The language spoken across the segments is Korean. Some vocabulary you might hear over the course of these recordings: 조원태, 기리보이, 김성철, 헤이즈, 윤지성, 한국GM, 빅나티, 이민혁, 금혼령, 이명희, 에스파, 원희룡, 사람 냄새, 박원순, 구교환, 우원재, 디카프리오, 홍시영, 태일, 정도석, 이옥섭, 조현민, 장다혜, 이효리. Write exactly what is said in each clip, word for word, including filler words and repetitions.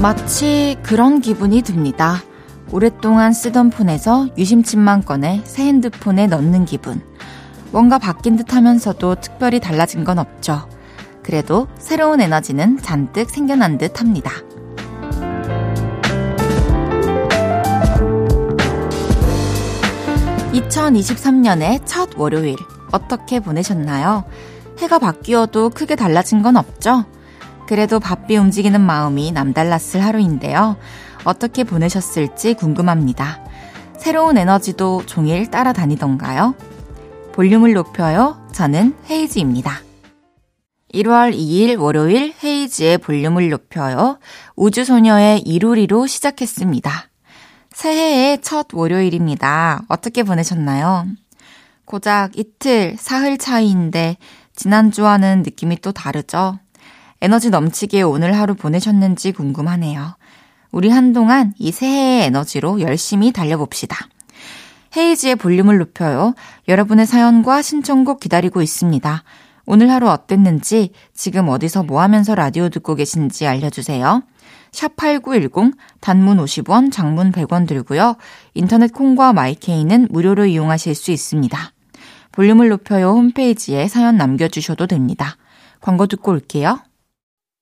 마치 그런 기분이 듭니다. 오랫동안 쓰던 폰에서 유심칩만 꺼내 새 핸드폰에 넣는 기분. 뭔가 바뀐 듯 하면서도 특별히 달라진 건 없죠. 그래도 새로운 에너지는 잔뜩 생겨난 듯 합니다. 이천이십삼 년의 첫 월요일, 어떻게 보내셨나요? 해가 바뀌어도 크게 달라진 건 없죠? 그래도 바삐 움직이는 마음이 남달랐을 하루인데요. 어떻게 보내셨을지 궁금합니다. 새로운 에너지도 종일 따라다니던가요? 볼륨을 높여요. 저는 헤이즈입니다. 일월 이일 월요일 헤이즈의 볼륨을 높여요. 우주소녀의 이루리로 시작했습니다. 새해의 첫 월요일입니다. 어떻게 보내셨나요? 고작 이틀, 사흘 차이인데 지난주와는 느낌이 또 다르죠? 에너지 넘치게 오늘 하루 보내셨는지 궁금하네요. 우리 한동안 이 새해의 에너지로 열심히 달려봅시다. 헤이지의 볼륨을 높여요. 여러분의 사연과 신청곡 기다리고 있습니다. 오늘 하루 어땠는지, 지금 어디서 뭐하면서 라디오 듣고 계신지 알려주세요. 샵 팔구일공, 단문 오십 원, 장문 백 원 들고요. 인터넷 콩과 마이케이는 무료로 이용하실 수 있습니다. 볼륨을 높여요 홈페이지에 사연 남겨주셔도 됩니다. 광고 듣고 올게요.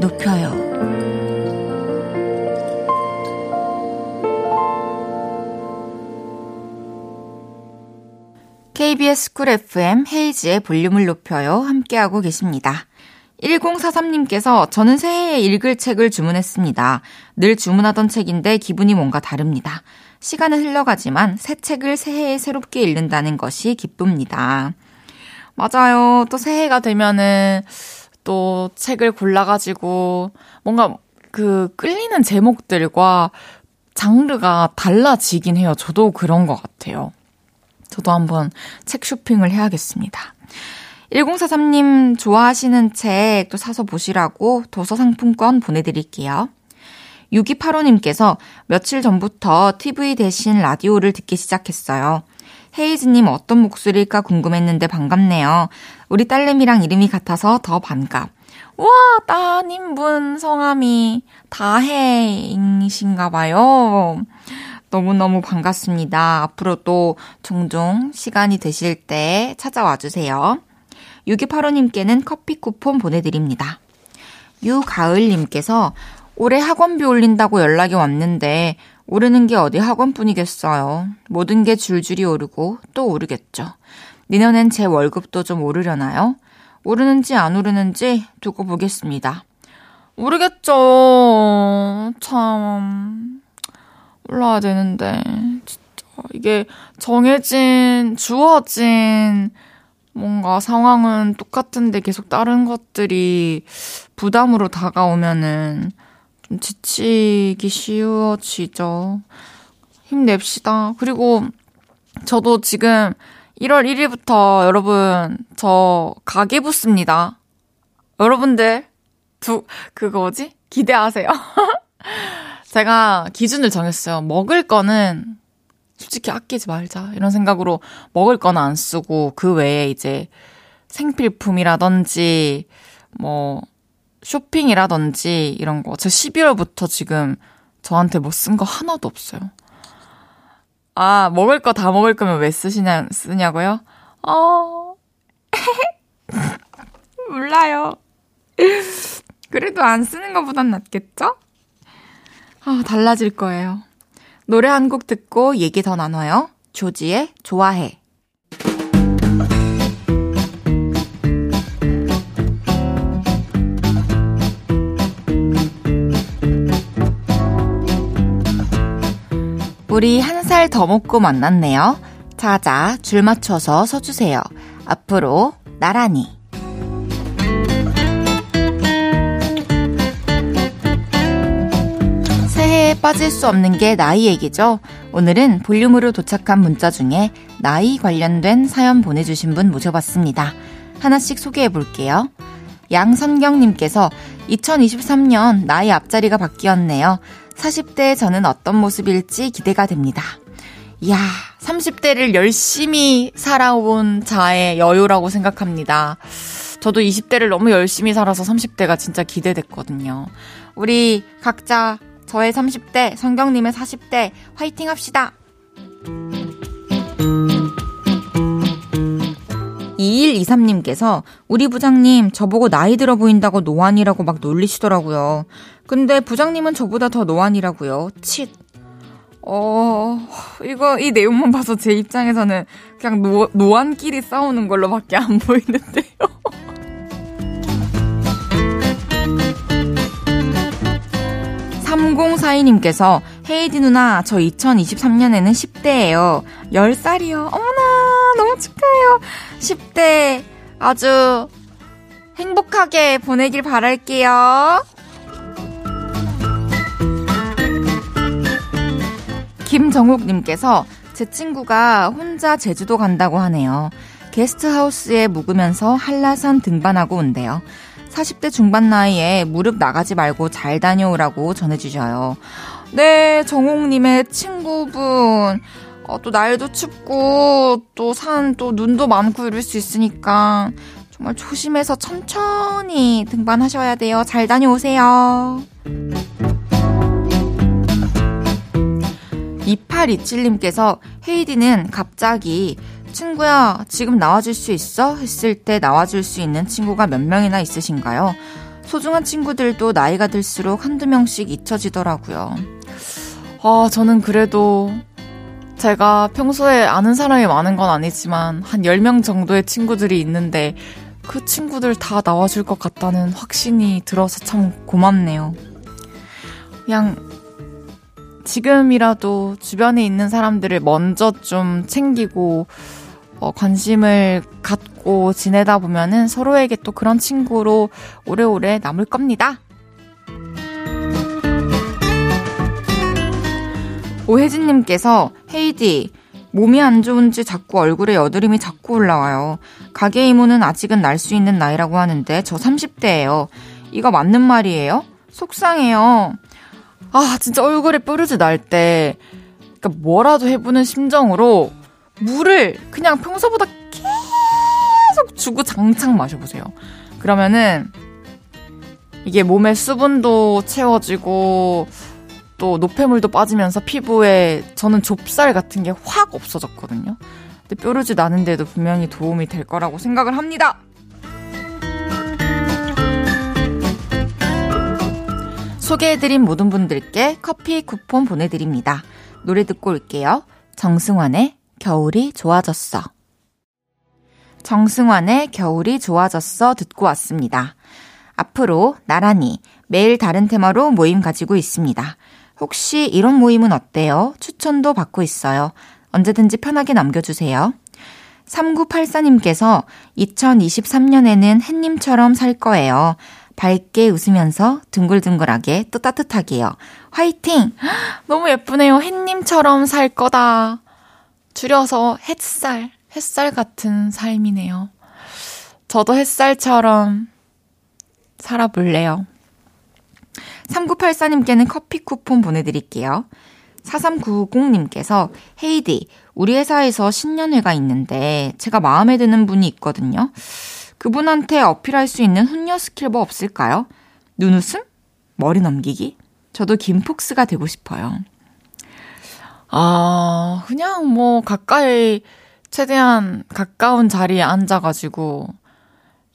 높여요. 케이비에스 스쿨 에프엠 헤이즈의 볼륨을 높여요. 함께하고 계십니다. 일공사삼 님께서 저는 새해에 읽을 책을 주문했습니다. 늘 주문하던 책인데 기분이 뭔가 다릅니다. 시간은 흘러가지만 새 책을 새해에 새롭게 읽는다는 것이 기쁩니다. 맞아요. 또 새해가 되면은 또 책을 골라가지고 뭔가 그 끌리는 제목들과 장르가 달라지긴 해요. 저도 그런 것 같아요. 저도 한번 책 쇼핑을 해야겠습니다. 일공사삼 님 좋아하시는 책 또 사서 보시라고 도서 상품권 보내드릴게요. 육이팔오 님께서 며칠 전부터 티비 대신 라디오를 듣기 시작했어요. 헤이즈님 어떤 목소리일까 궁금했는데 반갑네요. 우리 딸내미랑 이름이 같아서 더 반갑. 와, 따님분 성함이 다혜이신가 봐요. 너무너무 반갑습니다. 앞으로도 종종 시간이 되실 때 찾아와 주세요. 육이팔오 님께는 커피 쿠폰 보내드립니다. 유가을님께서 올해 학원비 올린다고 연락이 왔는데 오르는 게 어디 학원뿐이겠어요. 모든 게 줄줄이 오르고 또 오르겠죠. 내년엔 제 월급도 좀 오르려나요? 오르는지 안 오르는지 두고 보겠습니다. 오르겠죠. 참... 올라야 되는데 진짜 이게 정해진 주어진 뭔가 상황은 똑같은데 계속 다른 것들이 부담으로 다가오면은 좀 지치기 쉬워지죠. 힘냅시다. 그리고 저도 지금 일월 일일부터 여러분 저 가계부 씁니다. 여러분들 두 그거지? 기대하세요. 제가 기준을 정했어요. 먹을 거는 솔직히 아끼지 말자 이런 생각으로 먹을 거는 안 쓰고 그 외에 이제 생필품이라든지 뭐 쇼핑이라든지 이런 거. 제 십이월부터 지금 저한테 뭐 쓴 거 하나도 없어요. 아, 먹을 거 다 먹을 거면 왜 쓰시냐, 쓰냐고요? 어... 몰라요. 그래도 안 쓰는 것보단 낫겠죠? 아, 달라질 거예요. 노래 한 곡 듣고 얘기 더 나눠요. 조지의 좋아해. 우리 한 살 더 먹고 만났네요. 자자, 줄 맞춰서 서주세요. 앞으로 나란히. 사회에 빠질 수 없는 게 나이 얘기죠. 오늘은 볼륨으로 도착한 문자 중에 나이 관련된 사연 보내주신 분 모셔봤습니다. 하나씩 소개해볼게요. 양선경님께서 이천이십삼 년 나이 앞자리가 바뀌었네요. 사십 대에 저는 어떤 모습일지 기대가 됩니다. 이야, 삼십 대를 열심히 살아온 자의 여유라고 생각합니다. 저도 이십 대를 너무 열심히 살아서 삼십 대가 진짜 기대됐거든요. 우리 각자 저의 삼십 대, 성경님의 사십 대 화이팅 합시다. 이일이삼님께서 우리 부장님 저보고 나이 들어 보인다고 노안이라고 막 놀리시더라고요. 근데 부장님은 저보다 더 노안이라고요. 칫. 어... 이거 이 내용만 봐서 제 입장에서는 그냥 노, 노안끼리 싸우는 걸로밖에 안 보이는데요. 삼공사이님께서 헤이디 누나 저 이천이십삼 년에는 십 대예요. 열 살이요. 어머나 너무 축하해요. 십 대 아주 행복하게 보내길 바랄게요. 김정욱님께서 제 친구가 혼자 제주도 간다고 하네요. 게스트하우스에 묵으면서 한라산 등반하고 온대요. 사십 대 중반 나이에 무릎 나가지 말고 잘 다녀오라고 전해주셔요. 네, 정옥님의 친구분 어, 또 날도 춥고 또 산 또 눈도 많고 이럴 수 있으니까 정말 조심해서 천천히 등반하셔야 돼요. 잘 다녀오세요. 이팔이칠님께서 헤이디는 갑자기 친구야 지금 나와줄 수 있어? 했을 때 나와줄 수 있는 친구가 몇 명이나 있으신가요? 소중한 친구들도 나이가 들수록 한두 명씩 잊혀지더라고요. 아, 저는 그래도 제가 평소에 아는 사람이 많은 건 아니지만 한 열 명 정도의 친구들이 있는데 그 친구들 다 나와줄 것 같다는 확신이 들어서 참 고맙네요. 그냥 지금이라도 주변에 있는 사람들을 먼저 좀 챙기고 어, 관심을 갖고 지내다 보면은 서로에게 또 그런 친구로 오래오래 남을 겁니다. 오혜진님께서 헤이디 몸이 안 좋은지 자꾸 얼굴에 여드름이 자꾸 올라와요. 가게 이모는 아직은 날 수 있는 나이라고 하는데 저 삼십 대예요. 이거 맞는 말이에요? 속상해요. 아, 진짜 얼굴에 뾰루지 날 때 그러니까 뭐라도 해보는 심정으로 물을 그냥 평소보다 계속 주구장창 마셔보세요. 그러면은 이게 몸에 수분도 채워지고 또 노폐물도 빠지면서 피부에 저는 좁쌀 같은 게 확 없어졌거든요. 근데 뾰루지 나는데도 분명히 도움이 될 거라고 생각을 합니다. 소개해드린 모든 분들께 커피 쿠폰 보내드립니다. 노래 듣고 올게요. 정승환의 겨울이 좋아졌어. 정승환의 겨울이 좋아졌어 듣고 왔습니다. 앞으로 나란히 매일 다른 테마로 모임 가지고 있습니다. 혹시 이런 모임은 어때요? 추천도 받고 있어요. 언제든지 편하게 남겨주세요. 삼구팔사님께서 이천이십삼 년에는 햇님처럼 살 거예요. 밝게 웃으면서 둥글둥글하게 또 따뜻하게요. 화이팅! 너무 예쁘네요. 햇님처럼 살 거다. 줄여서 햇살, 햇살 같은 삶이네요. 저도 햇살처럼 살아볼래요. 삼구팔사님께는 커피 쿠폰 보내드릴게요. 사삼구공님께서 헤이디, 우리 회사에서 신년회가 있는데 제가 마음에 드는 분이 있거든요. 그분한테 어필할 수 있는 훈녀 스킬 뭐 없을까요? 눈웃음? 머리 넘기기? 저도 김폭스가 되고 싶어요. 아, 그냥 뭐 가까이 최대한 가까운 자리에 앉아가지고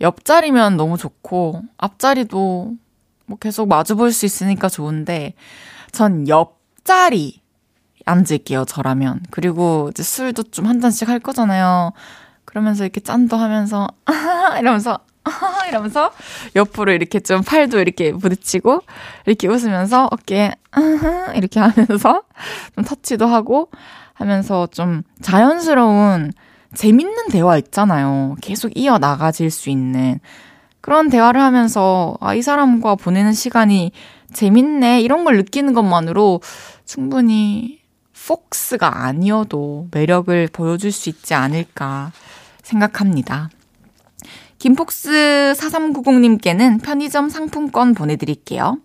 옆자리면 너무 좋고 앞자리도 뭐 계속 마주볼 수 있으니까 좋은데 전 옆자리 앉을게요, 저라면. 그리고 이제 술도 좀 한 잔씩 할 거잖아요. 그러면서 이렇게 짠도 하면서 아하 이러면서 아하 이러면서 옆으로 이렇게 좀 팔도 이렇게 부딪히고 이렇게 웃으면서 어깨 아하 이렇게 하면서 좀 터치도 하고 하면서 좀 자연스러운 재밌는 대화 있잖아요. 계속 이어나가질 수 있는 그런 대화를 하면서 아, 이 사람과 보내는 시간이 재밌네 이런 걸 느끼는 것만으로 충분히 폭스가 아니어도 매력을 보여줄 수 있지 않을까 생각합니다. 김폭스 사삼구공님께는 편의점 상품권 보내드릴게요.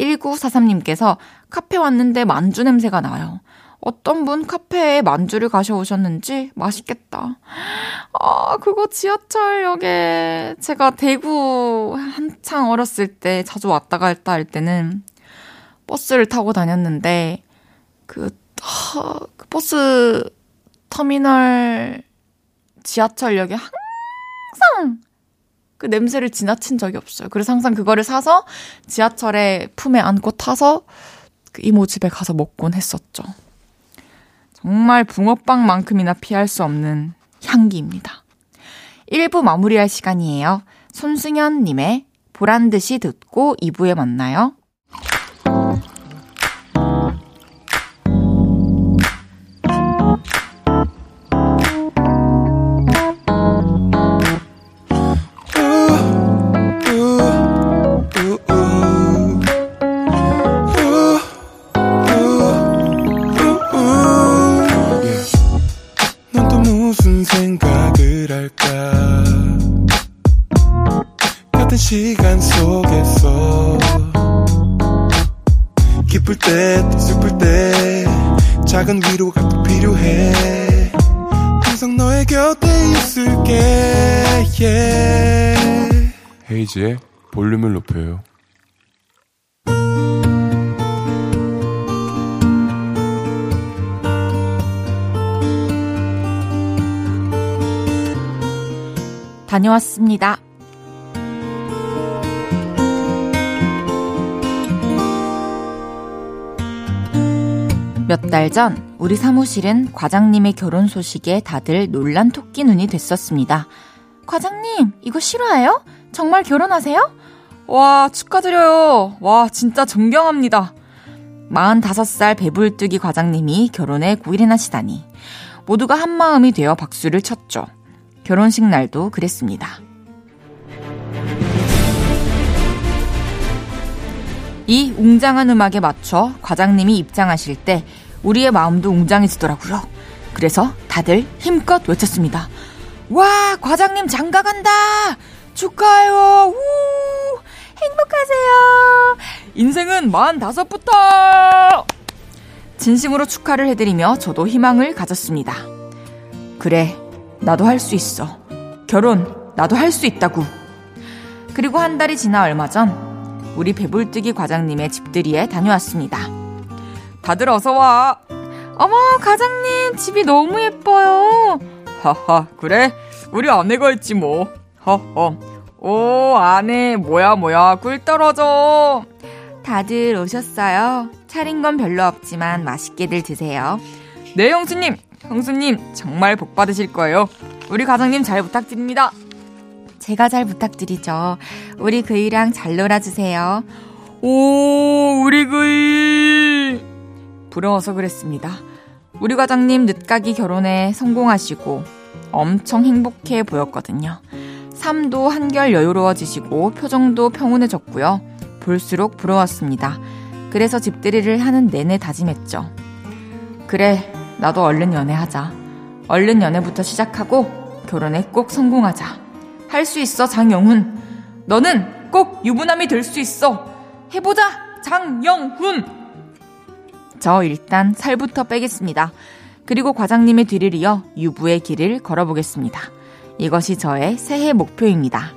일구사삼님께서 카페 왔는데 만주 냄새가 나요. 어떤 분 카페에 만주를 가셔오셨는지 맛있겠다. 아, 그거 지하철역에 제가 대구 한창 어렸을 때 자주 왔다 갔다 할 때는 버스를 타고 다녔는데 그, 하, 그 버스 터미널 지하철역에 항상 그 냄새를 지나친 적이 없어요. 그래서 항상 그거를 사서 지하철에 품에 안고 타서 그 이모 집에 가서 먹곤 했었죠. 정말 붕어빵만큼이나 피할 수 없는 향기입니다. 일 부 마무리할 시간이에요. 손승현님의 보란듯이 듣고 이 부에 만나요. 헤이즈의 볼륨을 높여요. 다녀왔습니다. 몇 달 전 우리 사무실은 과장님의 결혼 소식에 다들 놀란 토끼 눈이 됐었습니다. 과장님, 이거 실화예요? 정말 결혼하세요? 와, 축하드려요. 와, 진짜 존경합니다. 마흔다섯 살 배불뚝이 과장님이 결혼에 고일해나시다니. 모두가 한마음이 되어 박수를 쳤죠. 결혼식 날도 그랬습니다. 이 웅장한 음악에 맞춰 과장님이 입장하실 때 우리의 마음도 웅장해지더라고요. 그래서 다들 힘껏 외쳤습니다. 와, 과장님 장가간다! 축하해요! 우! 행복하세요! 인생은 마흔다섯부터! 진심으로 축하를 해드리며 저도 희망을 가졌습니다. 그래, 나도 할 수 있어. 결혼, 나도 할 수 있다고. 그리고 한 달이 지나 얼마 전 우리 배불뜨기 과장님의 집들이에 다녀왔습니다. 다들 어서와! 어머, 과장님 집이 너무 예뻐요! 하하, 그래? 우리 아내가 있지 뭐. 허허. 오, 아내 뭐야 뭐야 꿀 떨어져. 다들 오셨어요. 차린 건 별로 없지만 맛있게들 드세요. 네, 형수님. 형수님 정말 복 받으실 거예요. 우리 과장님 잘 부탁드립니다. 제가 잘 부탁드리죠. 우리 그이랑 잘 놀아주세요. 오, 우리 그이. 부러워서 그랬습니다. 우리 과장님 늦가기 결혼에 성공하시고 엄청 행복해 보였거든요. 삶도 한결 여유로워지시고 표정도 평온해졌고요. 볼수록 부러웠습니다. 그래서 집들이를 하는 내내 다짐했죠. 그래, 나도 얼른 연애하자. 얼른 연애부터 시작하고 결혼에 꼭 성공하자. 할 수 있어, 장영훈. 너는 꼭 유부남이 될 수 있어. 해보자, 장영훈. 저 일단 살부터 빼겠습니다. 그리고 과장님의 뒤를 이어 유부의 길을 걸어보겠습니다. 이것이 저의 새해 목표입니다.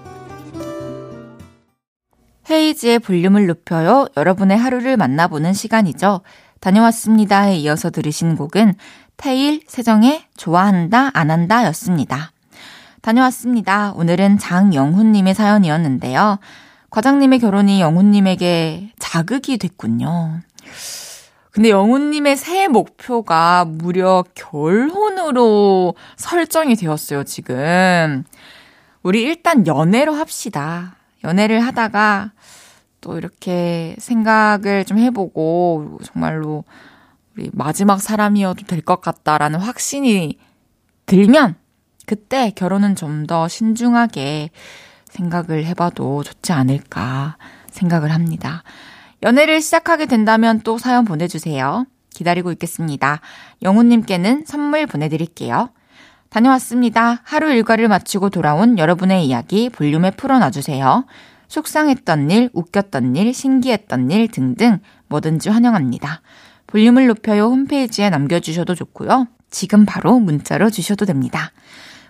헤이즈의 볼륨을 높여요. 여러분의 하루를 만나보는 시간이죠. 다녀왔습니다에 이어서 들으신 곡은 태일, 세정의 좋아한다, 안한다 였습니다. 다녀왔습니다. 오늘은 장영훈님의 사연이었는데요. 과장님의 결혼이 영훈님에게 자극이 됐군요. 근데 영훈님의 새해 목표가 무려 결혼으로 설정이 되었어요, 지금. 우리 일단 연애로 합시다. 연애를 하다가 또 이렇게 생각을 좀 해보고 정말로 우리 마지막 사람이어도 될 것 같다라는 확신이 들면 그때 결혼은 좀 더 신중하게 생각을 해봐도 좋지 않을까 생각을 합니다. 연애를 시작하게 된다면 또 사연 보내주세요. 기다리고 있겠습니다. 영훈님께는 선물 보내드릴게요. 다녀왔습니다. 하루 일과를 마치고 돌아온 여러분의 이야기 볼륨에 풀어놔주세요. 속상했던 일, 웃겼던 일, 신기했던 일 등등 뭐든지 환영합니다. 볼륨을 높여요 홈페이지에 남겨주셔도 좋고요. 지금 바로 문자로 주셔도 됩니다.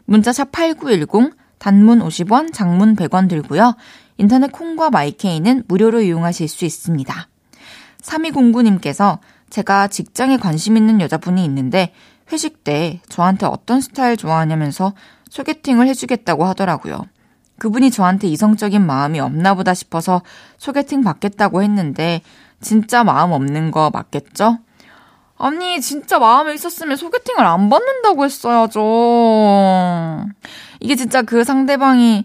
문자샵 팔구일공, 단문 오십 원, 장문 백 원 들고요. 인터넷 콩과 마이케이는 무료로 이용하실 수 있습니다. 삼이공구님께서 제가 직장에 관심 있는 여자분이 있는데 회식 때 저한테 어떤 스타일 좋아하냐면서 소개팅을 해주겠다고 하더라고요. 그분이 저한테 이성적인 마음이 없나 보다 싶어서 소개팅 받겠다고 했는데 진짜 마음 없는 거 맞겠죠? 아니 진짜 마음에 있었으면 소개팅을 안 받는다고 했어야죠. 이게 진짜 그 상대방이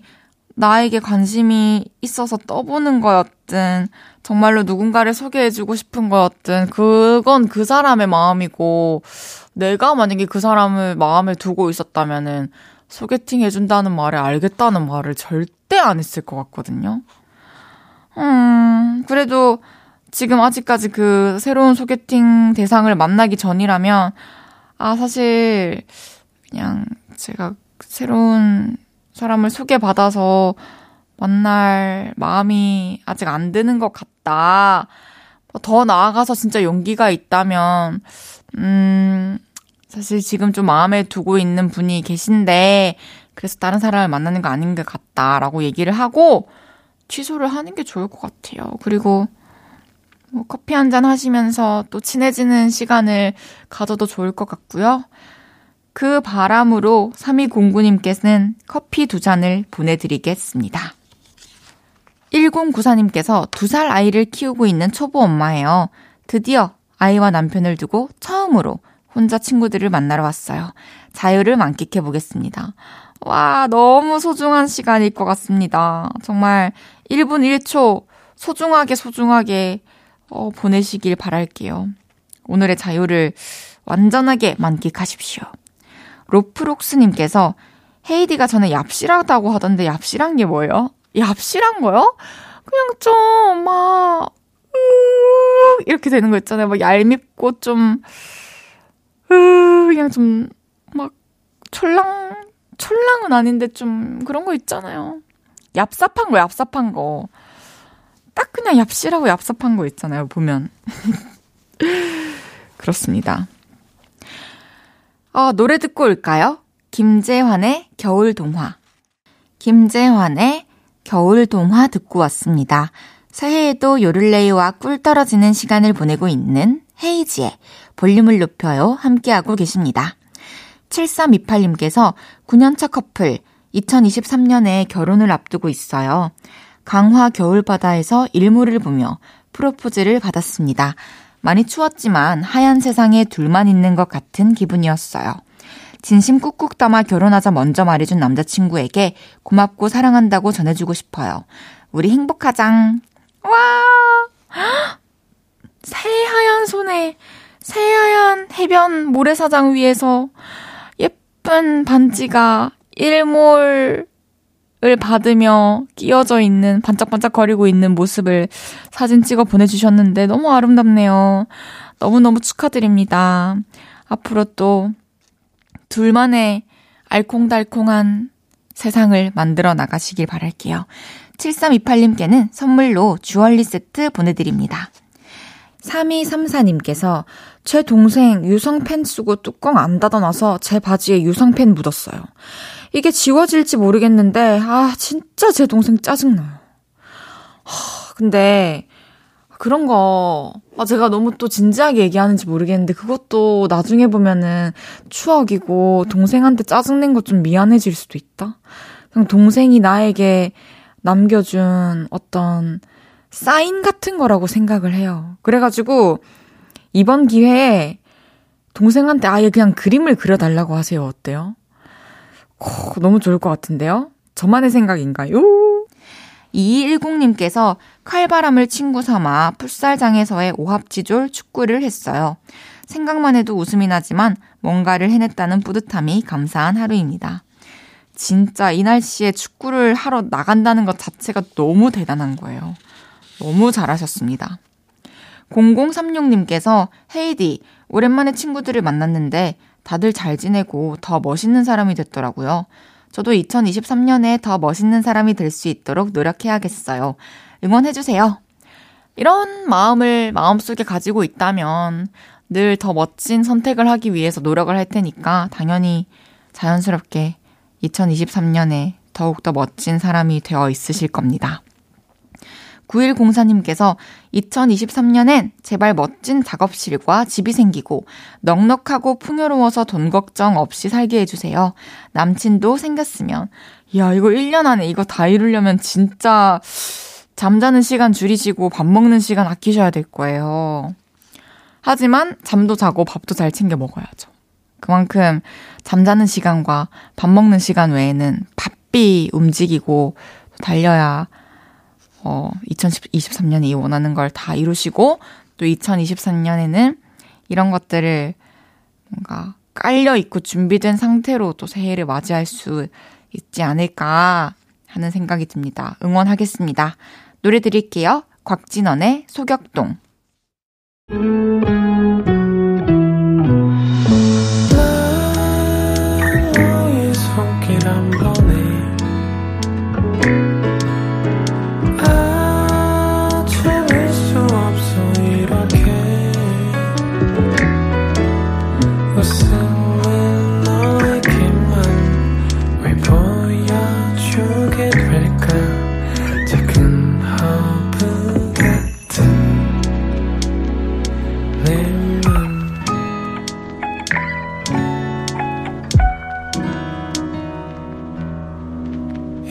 나에게 관심이 있어서 떠보는 거였든 정말로 누군가를 소개해주고 싶은 거였든 그건 그 사람의 마음이고 내가 만약에 그 사람을 마음에 두고 있었다면은 소개팅 해준다는 말에 알겠다는 말을 절대 안 했을 것 같거든요. 음, 그래도 지금 아직까지 그 새로운 소개팅 대상을 만나기 전이라면 아 사실 그냥 제가 새로운 사람을 소개받아서 만날 마음이 아직 안 드는 것 같다. 더 나아가서 진짜 용기가 있다면 음 사실 지금 좀 마음에 두고 있는 분이 계신데 그래서 다른 사람을 만나는 거 아닌 것 같다라고 얘기를 하고 취소를 하는 게 좋을 것 같아요. 그리고 뭐 커피 한잔 하시면서 또 친해지는 시간을 가져도 좋을 것 같고요. 그 바람으로 삼이공구님께서는 커피 두 잔을 보내드리겠습니다. 일공구사님께서 두 살 아이를 키우고 있는 초보 엄마예요. 드디어 아이와 남편을 두고 처음으로 혼자 친구들을 만나러 왔어요. 자유를 만끽해 보겠습니다. 와, 너무 소중한 시간일 것 같습니다. 정말 일 분 일 초 소중하게 소중하게 어, 보내시길 바랄게요. 오늘의 자유를 완전하게 만끽하십시오. 로프록스님께서 헤이디가 전에 얍실하다고 하던데 얍실한 게 뭐예요? 얍실한 거요? 그냥 좀 막 이렇게 되는 거 있잖아요. 막 얄밉고 좀 그냥 좀 막 촐랑 촐랑은 아닌데 좀 그런 거 있잖아요. 얍삽한 거 얍삽한 거 딱 그냥 얍실하고 얍삽한 거 있잖아요. 보면 그렇습니다. 어, 노래 듣고 올까요? 김재환의 겨울동화. 김재환의 겨울동화 듣고 왔습니다. 새해에도 요를레이와 꿀 떨어지는 시간을 보내고 있는 헤이지의 볼륨을 높여요 함께하고 계십니다. 칠삼이팔님께서 구 년차 커플 이천이십삼 년에 결혼을 앞두고 있어요. 강화 겨울바다에서 일몰을 보며 프로포즈를 받았습니다. 많이 추웠지만 하얀 세상에 둘만 있는 것 같은 기분이었어요. 진심 꾹꾹 담아 결혼하자 먼저 말해준 남자친구에게 고맙고 사랑한다고 전해주고 싶어요. 우리 행복하장. 와! 새하얀 손에 새하얀 해변 모래사장 위에서 예쁜 반지가 일몰을 받으며 끼어져 있는 반짝반짝거리고 있는 모습을 사진 찍어 보내주셨는데 너무 아름답네요. 너무너무 축하드립니다. 앞으로 또 둘만의 알콩달콩한 세상을 만들어 나가시길 바랄게요. 칠삼이팔님께는 선물로 주얼리 세트 보내드립니다. 삼이삼사님께서 제 동생 유성펜 쓰고 뚜껑 안 닫아놔서 제 바지에 유성펜 묻었어요. 이게 지워질지 모르겠는데 아 진짜 제 동생 짜증나요. 하, 근데 그런 거 아, 제가 너무 또 진지하게 얘기하는지 모르겠는데 그것도 나중에 보면은 추억이고 동생한테 짜증낸 거 좀 미안해질 수도 있다. 그냥 동생이 나에게 남겨준 어떤 사인 같은 거라고 생각을 해요. 그래가지고 이번 기회에 동생한테 아예 그냥 그림을 그려달라고 하세요. 어때요? 오, 너무 좋을 것 같은데요? 저만의 생각인가요? 이이일공님께서 칼바람을 친구 삼아 풋살장에서의 오합지졸 축구를 했어요. 생각만 해도 웃음이 나지만 뭔가를 해냈다는 뿌듯함이 감사한 하루입니다. 진짜 이 날씨에 축구를 하러 나간다는 것 자체가 너무 대단한 거예요. 너무 잘하셨습니다. 공공삼육님께서 헤이디, 오랜만에 친구들을 만났는데 다들 잘 지내고 더 멋있는 사람이 됐더라고요. 저도 이천이십삼 년에 더 멋있는 사람이 될 수 있도록 노력해야겠어요. 응원해주세요. 이런 마음을 마음속에 가지고 있다면 늘 더 멋진 선택을 하기 위해서 노력을 할 테니까 당연히 자연스럽게 이천이십삼 년에 더욱더 멋진 사람이 되어 있으실 겁니다. 구일공사님께서 이천이십삼 년엔 제발 멋진 작업실과 집이 생기고 넉넉하고 풍요로워서 돈 걱정 없이 살게 해주세요. 남친도 생겼으면. 야, 이거 일 년 안에 이거 다 이루려면 진짜 잠자는 시간 줄이시고 밥 먹는 시간 아끼셔야 될 거예요. 하지만 잠도 자고 밥도 잘 챙겨 먹어야죠. 그만큼 잠자는 시간과 밥 먹는 시간 외에는 바삐 움직이고 달려야 어, 이천이십삼 년이 원하는 걸 다 이루시고 또 이천이십삼 년에는 이런 것들을 뭔가 깔려있고 준비된 상태로 또 새해를 맞이할 수 있지 않을까 하는 생각이 듭니다. 응원하겠습니다. 노래 드릴게요. 곽진원의 소격동.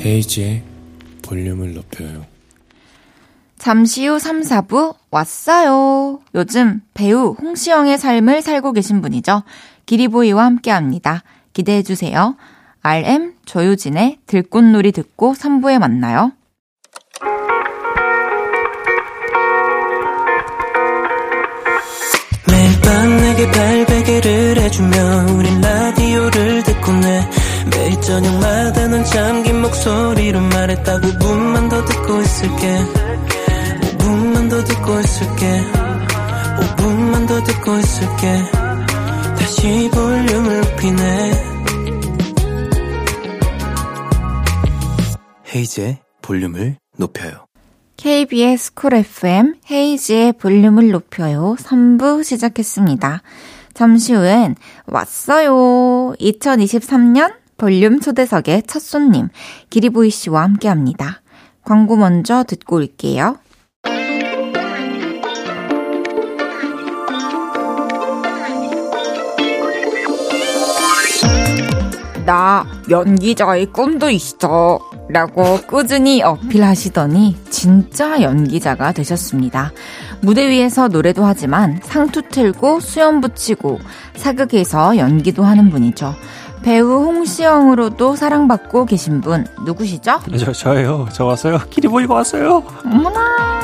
헤이지의 볼륨을 높여요. 잠시 후 삼, 사 부 왔어요. 요즘 배우 홍시영의 삶을 살고 계신 분이죠. 기리보이와 함께합니다. 기대해주세요. 알엠 조유진의 들꽃놀이 듣고 삼 부에 만나요. 매일 밤 내게 발베개를 해주며 우린 라디오를 듣고 내 매일 저녁마다 넌 잠긴 목소리로 말했다. 오 분만 더 듣고 있을게. 오 분만 더 듣고 있을게. 오 분만 더 듣고 있을게. 다시 볼륨을 높이네. 헤이즈의 볼륨을 높여요. 케이비에스 스쿨 에프엠 헤이즈의 볼륨을 높여요. 삼 부 시작했습니다. 잠시 후엔 왔어요. 이천이십삼 년 볼륨 초대석의 첫 손님 기리보이 씨와 함께합니다. 광고 먼저 듣고 올게요. 나 연기자의 꿈도 있어 라고 꾸준히 어필하시더니 진짜 연기자가 되셨습니다. 무대 위에서 노래도 하지만 상투 틀고 수염 붙이고 사극에서 연기도 하는 분이죠. 배우 홍시영으로도 사랑받고 계신 분 누구시죠? 저, 저예요. 저 왔어요. 기리보이가 왔어요. 어머나.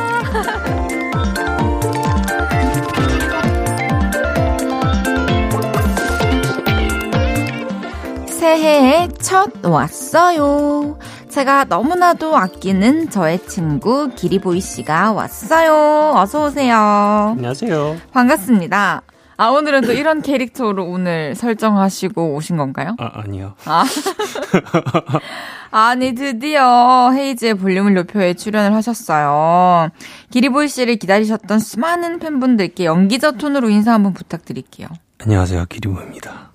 새해에 첫 왔어요. 제가 너무나도 아끼는 저의 친구 기리보이 씨가 왔어요. 어서 오세요. 안녕하세요. 반갑습니다. 아, 오늘은 또 이런 캐릭터로 오늘 설정하시고 오신 건가요? 아, 아니요. 아. 아니, 드디어 헤이즈의 볼륨을 높여에 출연을 하셨어요. 기리보이 씨를 기다리셨던 수많은 팬분들께 연기자 톤으로 인사 한번 부탁드릴게요. 안녕하세요. 기리보이입니다.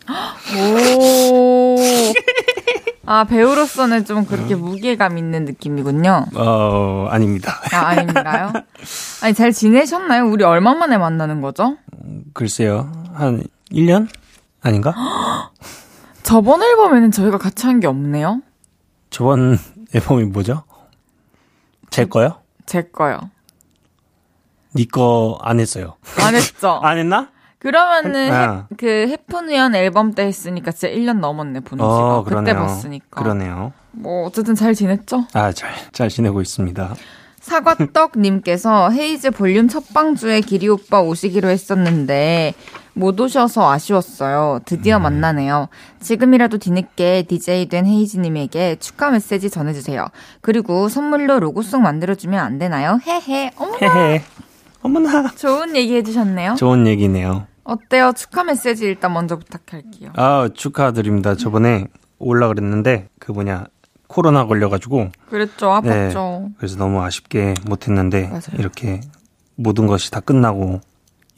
오. 아, 배우로서는 좀 그렇게 무게감 있는 느낌이군요. 어, 아닙니다. 아, 아닌가요? 아니, 잘 지내셨나요? 우리 얼마 만에 만나는 거죠? 글쎄요. 한 일 년? 아닌가? 저번 앨범에는 저희가 같이 한 게 없네요. 저번 앨범이 뭐죠? 제 거요? 제 거요. 니 거 안 했어요. 안 했죠? 안 했나? 그러면은 아. 해, 그 해픈위언 앨범 때 했으니까 진짜 일 년 넘었네 보는 지가. 어, 그때 봤으니까. 그러네요. 뭐 어쨌든 잘 지냈죠? 아, 잘, 잘 지내고 있습니다. 사과떡님께서 헤이즈 볼륨 첫방주에 기리오빠 오시기로 했었는데 못 오셔서 아쉬웠어요. 드디어 음. 만나네요. 지금이라도 뒤늦게 디제이 된 헤이즈님에게 축하 메시지 전해주세요. 그리고 선물로 로고송 만들어주면 안 되나요? 헤헤. 헤헤. 어머나. 좋은 얘기 해주셨네요. 좋은 얘기네요. 어때요? 축하 메시지 일단 먼저 부탁할게요. 아, 축하드립니다. 저번에 올라 그랬는데 그 뭐냐 코로나 걸려가지고 그랬죠. 아팠죠. 네, 그래서 너무 아쉽게 못했는데 맞아요. 이렇게 모든 것이 다 끝나고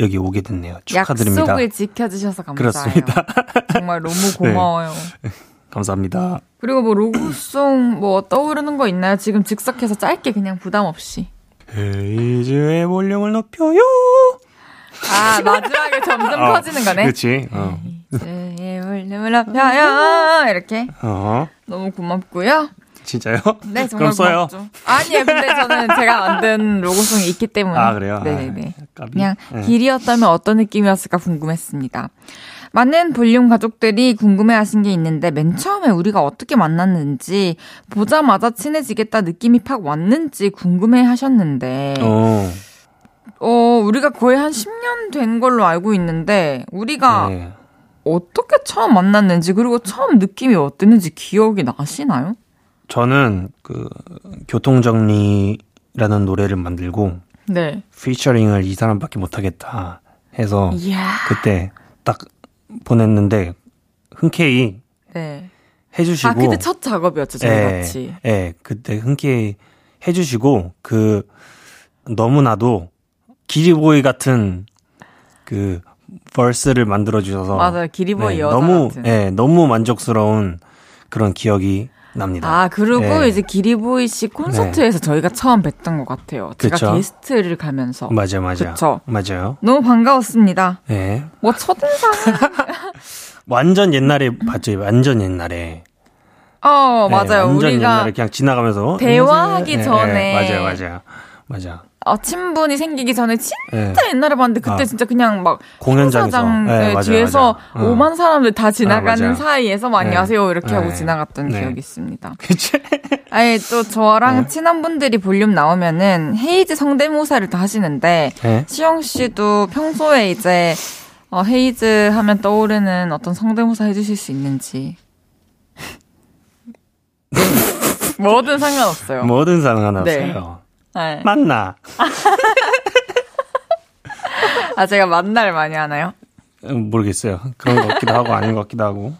여기 오게 됐네요. 축하드립니다. 약속을 지켜주셔서 감사해요. 그렇습니다. 정말 너무 고마워요. 네. 감사합니다. 그리고 뭐 로고송 뭐 떠오르는 거 있나요? 지금 즉석해서 짧게 그냥 부담 없이. 헤이즈의 볼륨을 높여요. 아 마지막에 점점 어, 커지는 거네. 그렇지. 어. 헤이즈의 볼륨을 높여요. 이렇게. 어. 너무 고맙고요. 진짜요? 네, 정말 그럼 써요. 고맙죠. 아니에요. 근데 저는 제가 만든 로고송이 있기 때문에. 아, 그래요? 네네네. 아, 그냥 네. 길이었다면 어떤 느낌이었을까 궁금했습니다. 많은 볼륨 가족들이 궁금해하신 게 있는데 맨 처음에 우리가 어떻게 만났는지 보자마자 친해지겠다 느낌이 팍 왔는지 궁금해하셨는데 오. 어 우리가 거의 한 십 년 된 걸로 알고 있는데 우리가 네. 어떻게 처음 만났는지 그리고 처음 느낌이 어땠는지 기억이 나시나요? 저는 그 교통정리라는 노래를 만들고 네. 피처링을 이 사람밖에 못하겠다 해서 이야. 그때 딱 보냈는데 흔쾌히 네. 해주시고 아 그때 첫 작업이었죠 저희 에, 같이 네 그때 흔쾌히 해주시고 그 너무나도 기리보이 같은 그 벌스를 만들어주셔서 맞아요 기리보이 네, 여자 너무, 같은 네, 너무 만족스러운 그런 기억이 납니다. 아 그리고 네. 이제 기리보이 씨 콘서트에서 네. 저희가 처음 뵀던 것 같아요. 제가 그쵸? 게스트를 가면서 맞아 맞아 그쵸? 맞아요. 너무 반가웠습니다. 네. 뭐 첫인상 완전 옛날에 봤죠. 완전 옛날에. 어 네, 맞아요. 완전 우리가 옛날에 그냥 지나가면서 대화하기 네, 전에 네, 맞아요 맞아요 맞아. 어, 친분이 생기기 전에 진짜 네. 옛날에 봤는데 그때 아, 진짜 그냥 막 공연장에서 네, 맞아, 뒤에서 맞아. 오만 사람들 다 지나가는 아, 사이에서 네. 안녕하세요 이렇게 네. 하고 지나갔던 네. 기억이 있습니다. 그치? 아니 또 저랑 네. 친한 분들이 볼륨 나오면은 헤이즈 성대모사를 다 하시는데 네? 시영 씨도 평소에 이제 어, 헤이즈 하면 떠오르는 어떤 성대모사 해주실 수 있는지. 뭐든 상관없어요. 뭐든 상관없어요. 네. 네. 만나. 아, 제가 만날 많이 하나요? 모르겠어요. 그런 것 같기도 하고, 아닌 것 같기도 하고.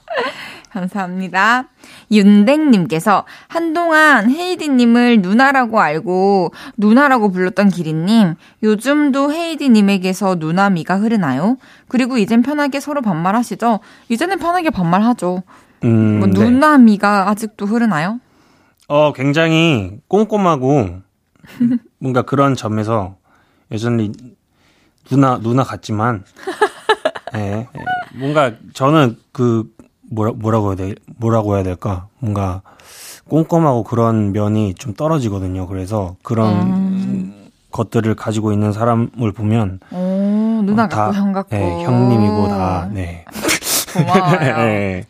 감사합니다. 윤댕님께서 한동안 헤이디님을 누나라고 알고 누나라고 불렀던 기리님, 요즘도 헤이디님에게서 누나미가 흐르나요? 그리고 이젠 편하게 서로 반말하시죠? 이제는 편하게 반말하죠. 음, 뭐, 네. 누나미가 아직도 흐르나요? 어, 굉장히 꼼꼼하고, 뭔가 그런 점에서 여전히 누나 누나 같지만 예, 예, 뭔가 저는 그 뭐라, 뭐라고 해야 돼 뭐라고 해야 될까 뭔가 꼼꼼하고 그런 면이 좀 떨어지거든요. 그래서 그런 음. 것들을 가지고 있는 사람을 보면 오, 누나 어, 다, 같고 형 같고 예, 형님이고 다 네. 고마워요. 예.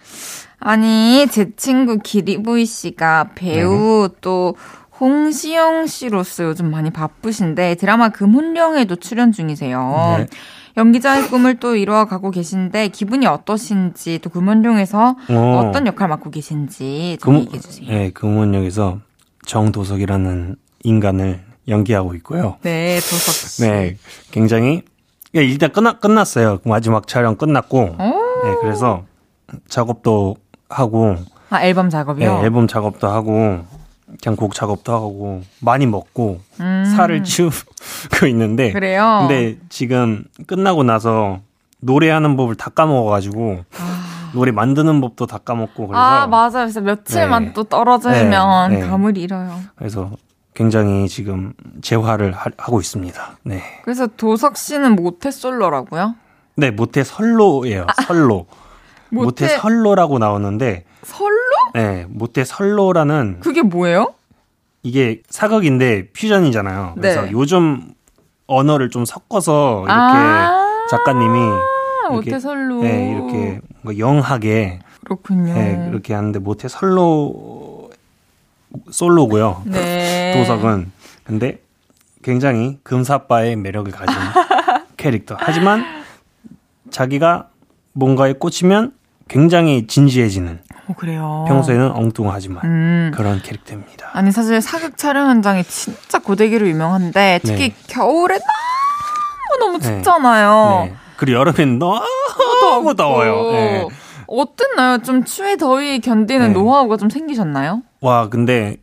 아니 제 친구 기리보이 씨가 배우 네. 또 홍시영 씨로서 요즘 많이 바쁘신데 드라마 금혼령에도 출연 중이세요. 네. 연기자의 꿈을 또 이루어가고 계신데 기분이 어떠신지 또 금혼령에서 오. 어떤 역할 맡고 계신지 좀 금, 얘기해주세요. 네, 금혼령에서 정도석이라는 인간을 연기하고 있고요. 네, 도석 씨. 네, 굉장히 일단 끝나, 끝났어요. 마지막 촬영 끝났고 네, 그래서 작업도 하고 아, 앨범 작업이요? 네, 앨범 작업도 하고 그냥 곡 작업도 하고 많이 먹고 음. 살을 치우고 있는데 그래요? 근데 지금 끝나고 나서 노래하는 법을 다 까먹어가지고 아. 노래 만드는 법도 다 까먹고 그래서 아 맞아요. 그래서 며칠만 네. 또 떨어지면 네. 네. 감을 잃어요. 그래서 굉장히 지금 재활을 하, 하고 있습니다. 네. 그래서 도석 씨는 모태솔로라고요? 네, 모태솔로예요. 아. 설로. 모태... 모태설로라고 나오는데 설로? 네, 모태설로라는 그게 뭐예요? 이게 사극인데 퓨전이잖아요. 그래서 네. 요즘 언어를 좀 섞어서 이렇게 아~ 작가님이 이렇게, 모태설로 네, 이렇게 뭔가 영하게 그렇군요. 네, 그렇게 하는데 모태설로 솔로고요. 네. 도석은 근데 굉장히 금사빠의 매력을 가진 캐릭터. 하지만 자기가 뭔가에 꽂히면 굉장히 진지해지는. 어, 그래요. 평소에는 엉뚱하지만 음. 그런 캐릭터입니다. 아니 사실 사극 촬영 현장이 진짜 고데기로 유명한데 특히 네. 겨울에 너무너무 춥잖아요. 네. 네. 그리고 여름엔 너무 너무 더워요. 네. 어땠나요? 좀 추위 더위 견디는 네. 노하우가 좀 생기셨나요? 와 근데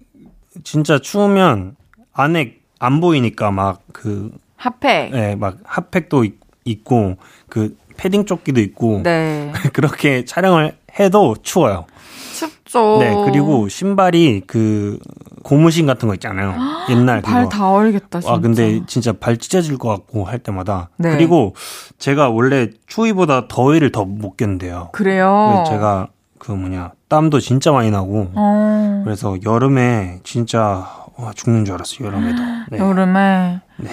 진짜 추우면 안에 안 보이니까 막 그 핫팩, 네, 막 핫팩도 있고 그 패딩 조끼도 있고 네. 그렇게 촬영을 해도 추워요. 춥죠. 네 그리고 신발이 그 고무신 같은 거 있잖아요. 옛날 발 다 얼겠다. 진짜. 아 근데 진짜 발 찢어질 것 같고 할 때마다. 네. 그리고 제가 원래 추위보다 더위를 더 못 견뎌요. 그래요. 제가 그 뭐냐 땀도 진짜 많이 나고. 어. 그래서 여름에 진짜 와, 죽는 줄 알았어요. 여름에도. 네. 여름에. 네.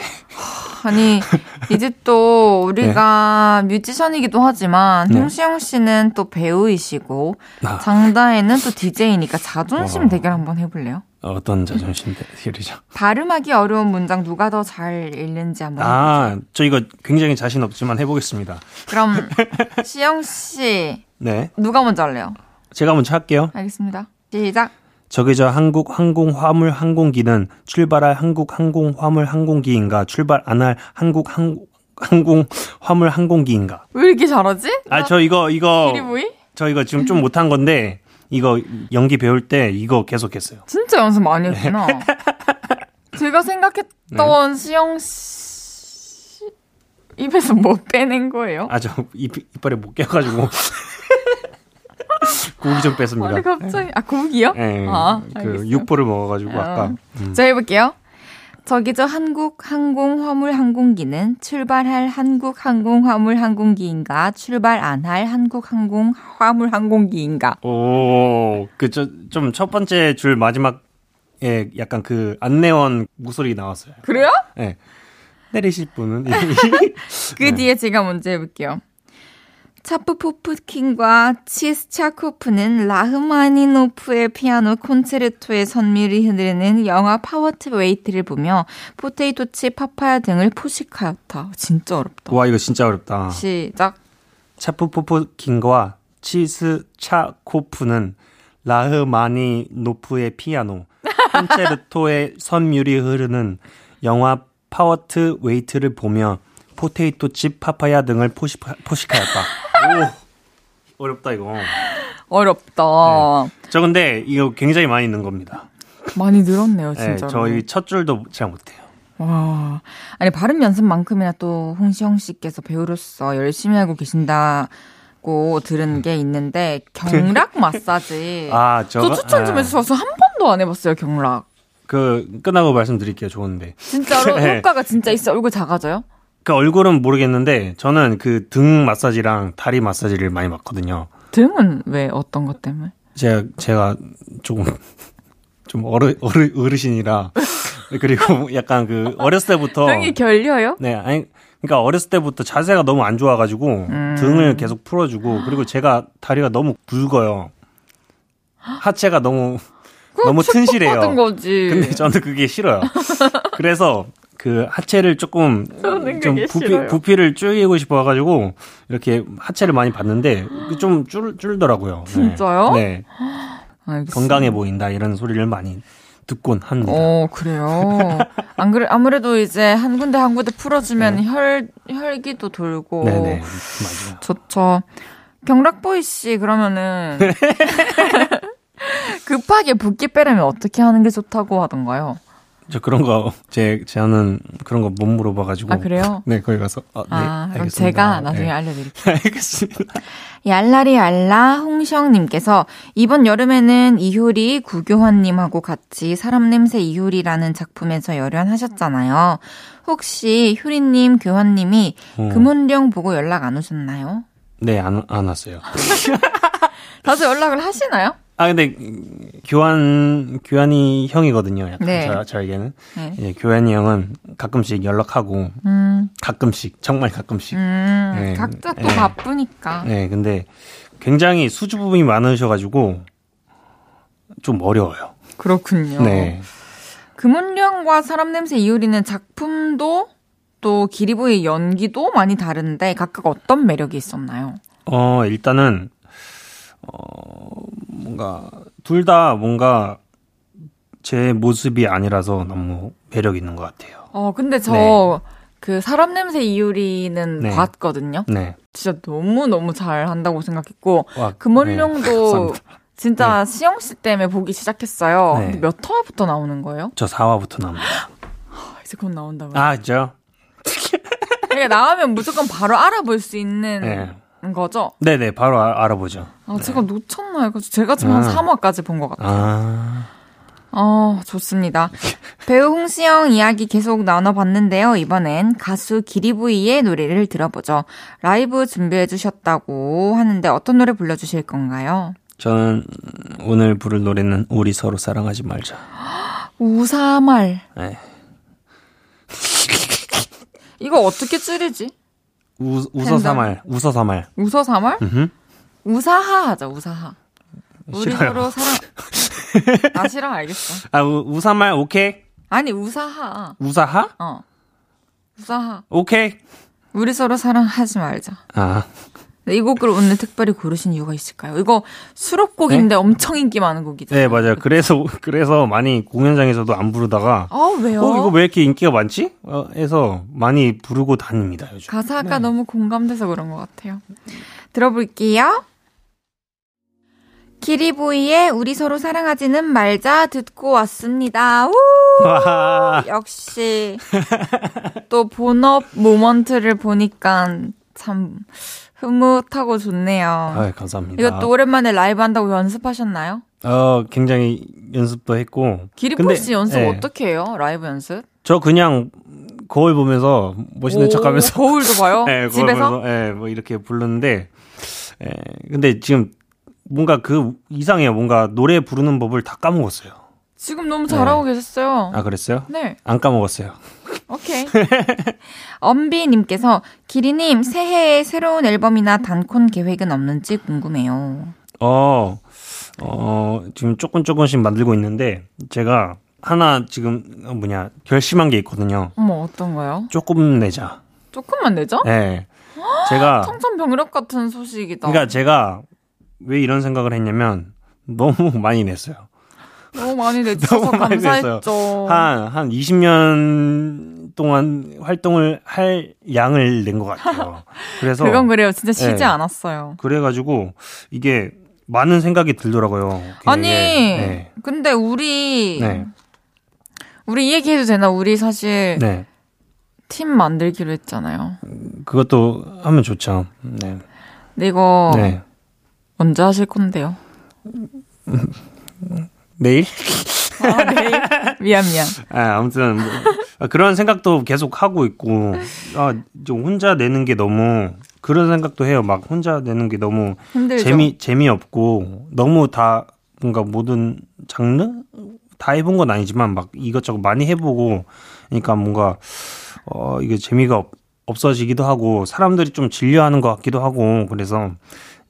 아니 이제 또 우리가 네. 뮤지션이기도 하지만 네. 홍시영 씨는 또 배우이시고 아. 장다혜는 또 디제이니까 자존심 어. 대결 한번 해볼래요? 어떤 자존심 대결이죠? 발음하기 어려운 문장 누가 더 잘 읽는지 한번 아, 해보세요. 저 이거 굉장히 자신 없지만 해보겠습니다. 그럼 시영 씨 네. 누가 먼저 할래요? 제가 먼저 할게요. 알겠습니다. 시작. 저기 저 한국 항공 화물 항공기는 출발할 한국 항공 화물 항공기인가 출발 안 할 한국 항, 항공 화물 항공기인가. 왜 이렇게 잘하지? 아, 저 이거 이거 기리보이? 저 이거 지금 좀 못한 건데 이거 연기 배울 때 이거 계속했어요. 진짜 연습 많이 했구나. 제가 생각했던 네. 시영 씨 입에서 뭐 빼낸 거예요? 아, 저 입, 이빨에 못 깨가지고. 고기 좀 뺐습니다. 아니 갑자기 아 고기요? 네, 아, 그 육포를 먹어가지고 아. 아까. 음. 자 해볼게요. 저기 저 한국 항공 화물 항공기는 출발할 한국 항공 화물 항공기인가 출발 안 할 한국 항공 화물 항공기인가. 오, 그 저 좀 첫 번째 줄 마지막에 약간 그 안내원 목소리 나왔어요. 그래요? 네. 내리실 분은 그 네. 뒤에 제가 먼저 해볼게요. 차프포프킨과 치스차코프는 라흐마니노프의 피아노 콘체르토에 선미를 흐르는 영화 파워트웨이트를 보며 포테이토칩, 파파야 등을 포식하였다. 진짜 어렵다. 와 이거 진짜 어렵다. 시작. 차프포프킨과 치스차코프는 라흐마니노프의 피아노 콘체르토에 선미를 흐르는 영화 파워트웨이트를 보며 포테이토칩, 파파야 등을 포식, 포식하였다. 오, 어렵다 이거. 어렵다. 네. 저 근데 이거 굉장히 많이 는 겁니다. 많이 늘었네요, 진짜. 네, 저희 첫 줄도 잘 못해요. 와, 아니 발음 연습만큼이나 또 홍시영 씨께서 배우로서 열심히 하고 계신다고 들은 게 있는데 경락 마사지. 아, 저거? 저 추천 좀 해주셔서 한 번도 안 해봤어요, 경락. 그 끝나고 말씀드릴게요, 좋은데. 진짜로 네. 효과가 진짜 있어. 얼굴 작아져요? 그 얼굴은 모르겠는데 저는 그 등 마사지랑 다리 마사지를 많이 받거든요. 등은 왜 어떤 것 때문에? 제가 제가 조금 좀 어르 어르 어르신이라 그리고 약간 그 어렸을 때부터 등이 결려요? 네, 아니 그러니까 어렸을 때부터 자세가 너무 안 좋아가지고 음. 등을 계속 풀어주고 그리고 제가 다리가 너무 굵어요. 하체가 너무 너무 튼실해요. 축복받은 거지. 근데 저는 그게 싫어요. 그래서 그 하체를 조금 좀 부피, 부피를 줄이고 싶어가지고 이렇게 하체를 많이 봤는데 좀 줄, 줄더라고요. 진짜요? 네. 네. 건강해 보인다 이런 소리를 많이 듣곤 합니다. 어 그래요. 안 그래 아무래도 이제 한 군데 한 군데 풀어주면 네. 혈 혈기도 돌고. 네네 맞아요. 좋죠. 경락보이 씨 그러면은 급하게 붓기 빼려면 어떻게 하는 게 좋다고 하던가요? 저 그런 거, 제, 저는 그런 거 못 물어봐가지고. 아, 그래요? 네, 거기 가서. 아, 네, 아 그럼 제가 나중에 네. 알려드릴게요. 알겠습니다. 얄라리알라 홍시영님께서 이번 여름에는 이효리, 구교환님하고 같이 사람 냄새 이효리라는 작품에서 열연하셨잖아요. 혹시 효리님, 교환님이 어. 금혼령 보고 연락 안 오셨나요? 네, 안, 안 왔어요. 다시 연락을 하시나요? 아 근데 교환 교환이 형이거든요. 약간 네. 저, 저에게는 네. 예, 교환이 형은 가끔씩 연락하고 음. 가끔씩 정말 가끔씩 음, 예, 각자 또 예, 바쁘니까. 네, 근데 굉장히 수줍음이 부분이 많으셔가지고 좀 어려워요. 그렇군요. 네. 금혼령과 사람 냄새 이효리는 작품도 또 기리보이의 연기도 많이 다른데 각각 어떤 매력이 있었나요? 어, 일단은 어, 뭔가 둘 다 뭔가 제 모습이 아니라서 너무 매력 있는 것 같아요. 어, 근데 저 네. 그 사람 냄새 이효리는 네. 봤거든요. 네. 진짜 너무 너무 잘 한다고 생각했고 금혼령도 네. 진짜 네. 시영 씨 때문에 보기 시작했어요. 네. 근데 몇 화부터 나오는 거예요? 저 사 화부터 나옵니다. 이제 곧 나온다고요? 아, 그죠? 그러니까 나오면 무조건 바로 알아볼 수 있는 네. 거죠? 네네, 바로 아, 알아보죠. 아, 네. 제가 놓쳤나요? 제가 지금 아. 한 삼 화까지 본 것 같아요. 아. 어, 좋습니다. 배우 홍시영 이야기 계속 나눠봤는데요. 이번엔 가수 기리보이의 노래를 들어보죠. 라이브 준비해주셨다고 하는데 어떤 노래 불러주실 건가요? 저는 오늘 부를 노래는 우리 서로 사랑하지 말자. 우사말. 네. 이거 어떻게 찌르지? 우, 웃어사말. 웃어사말. 웃어사말? 으흠. 우사하 하자, 우사하. 우리 싫어요. 서로 사랑. 아, 싫어, 알겠어. 아, 우, 우사말, 오케이. 아니, 우사하. 우사하? 어. 우사하. 오케이. 우리 서로 사랑하지 말자. 아. 이 곡을 오늘 특별히 고르신 이유가 있을까요? 이거 수록곡인데 네? 엄청 인기 많은 곡이잖아요. 네, 맞아요. 그래서, 그래서 많이 공연장에서도 안 부르다가. 어, 왜요? 어, 이거 왜 이렇게 인기가 많지? 어, 해서 많이 부르고 다닙니다, 요즘. 가사가 네. 너무 공감돼서 그런 것 같아요. 들어볼게요. 기리보이의 우리 서로 사랑하지는 말자 듣고 왔습니다. 우! 역시 또 본업 모먼트를 보니까 참 흐뭇하고 좋네요. 아, 감사합니다. 이것도 오랜만에 라이브 한다고 연습하셨나요? 어, 굉장히 연습도 했고. 기리보이 씨 연습 네. 어떻게 해요? 라이브 연습? 저 그냥 거울 보면서 멋있는 척하면서 거울도 봐요? 네, 집에서? 네, 뭐 이렇게 부르는데 네, 근데 지금 뭔가 그 이상해요. 뭔가 노래 부르는 법을 다 까먹었어요. 지금 너무 잘하고 네. 계셨어요. 아, 그랬어요? 네. 안 까먹었어요. 오케이. 엄비님께서 기리님 새해에 새로운 앨범이나 단콘 계획은 없는지 궁금해요. 어, 어 지금 조금 조금씩 만들고 있는데 제가 하나 지금 뭐냐 결심한 게 있거든요. 어머, 어떤 거요? 조금 내자. 조금만 내자? 네. 제가 청천벽력 같은 소식이다. 그러니까 제가 왜 이런 생각을 했냐면 너무 많이 냈어요. 너무 많이 내주셔서 감사했죠. 한, 한 이십 년 동안 활동을 할 양을 낸 것 같아요. 그래서 그건 그래요. 진짜 쉬지 네. 않았어요. 그래가지고 이게 많은 생각이 들더라고요. 아니 네. 근데 우리 네. 우리 이 얘기해도 되나? 우리 사실 네. 팀 만들기로 했잖아요. 그것도 하면 좋죠. 네. 근데 이거 네. 언제 하실 건데요? 내일? 아, 내일? 미안, 미안. 아, 아무튼, 뭐, 그런 생각도 계속 하고 있고, 아, 좀 혼자 내는 게 너무, 그런 생각도 해요. 막 혼자 내는 게 너무 힘들죠? 재미, 재미없고, 너무 다 뭔가 모든 장르? 다 해본 건 아니지만, 막 이것저것 많이 해보고, 그러니까 뭔가, 어, 이게 재미가 없, 없어지기도 하고, 사람들이 좀 질려하는 것 같기도 하고, 그래서,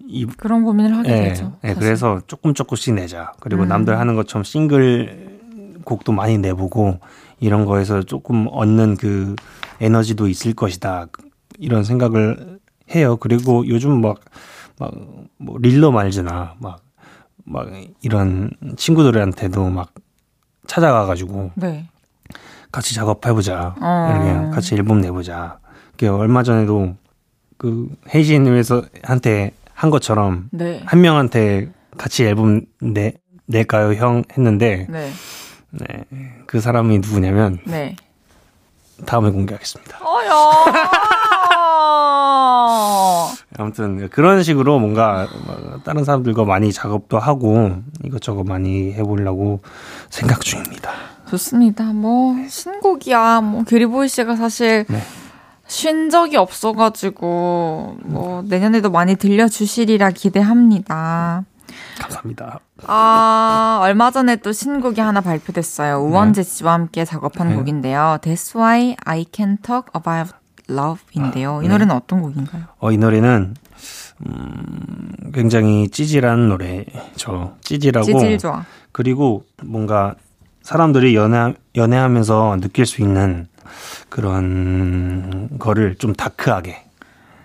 이, 그런 고민을 하게 예, 되죠. 예, 그래서 조금 조금씩 내자. 그리고 음. 남들 하는 것처럼 싱글 곡도 많이 내보고 이런 거에서 조금 얻는 그 에너지도 있을 것이다. 이런 생각을 해요. 그리고 요즘 막, 막 뭐 릴러 말즈나 막, 막 이런 친구들한테도 막 찾아가가지고 네. 같이 작업해보자. 어. 같이 앨범 내보자. 얼마 전에도 그 헤이즈님에서 한테 한 것처럼 네. 한 명한테 같이 앨범 내, 낼까요 형 했는데 네. 네, 그 사람이 누구냐면 네. 다음에 공개하겠습니다. 어여. 아무튼 그런 식으로 뭔가 다른 사람들과 많이 작업도 하고 이것저것 많이 해보려고 생각 중입니다. 좋습니다. 뭐 신곡이야. 뭐 기리보이 씨가 사실 네. 쉰 적이 없어가지고 뭐 내년에도 많이 들려주시리라 기대합니다. 감사합니다. 아, 얼마 전에 또 신곡이 하나 발표됐어요. 우원재 씨와 함께 작업한 네. 곡인데요. That's why I can talk about love인데요. 아, 이 노래는 네. 어떤 곡인가요? 어, 이 노래는 음, 굉장히 찌질한 노래죠. 찌질하고 찌질 좋아. 그리고 뭔가 사람들이 연애, 연애하면서 느낄 수 있는 그런 거를 좀 다크하게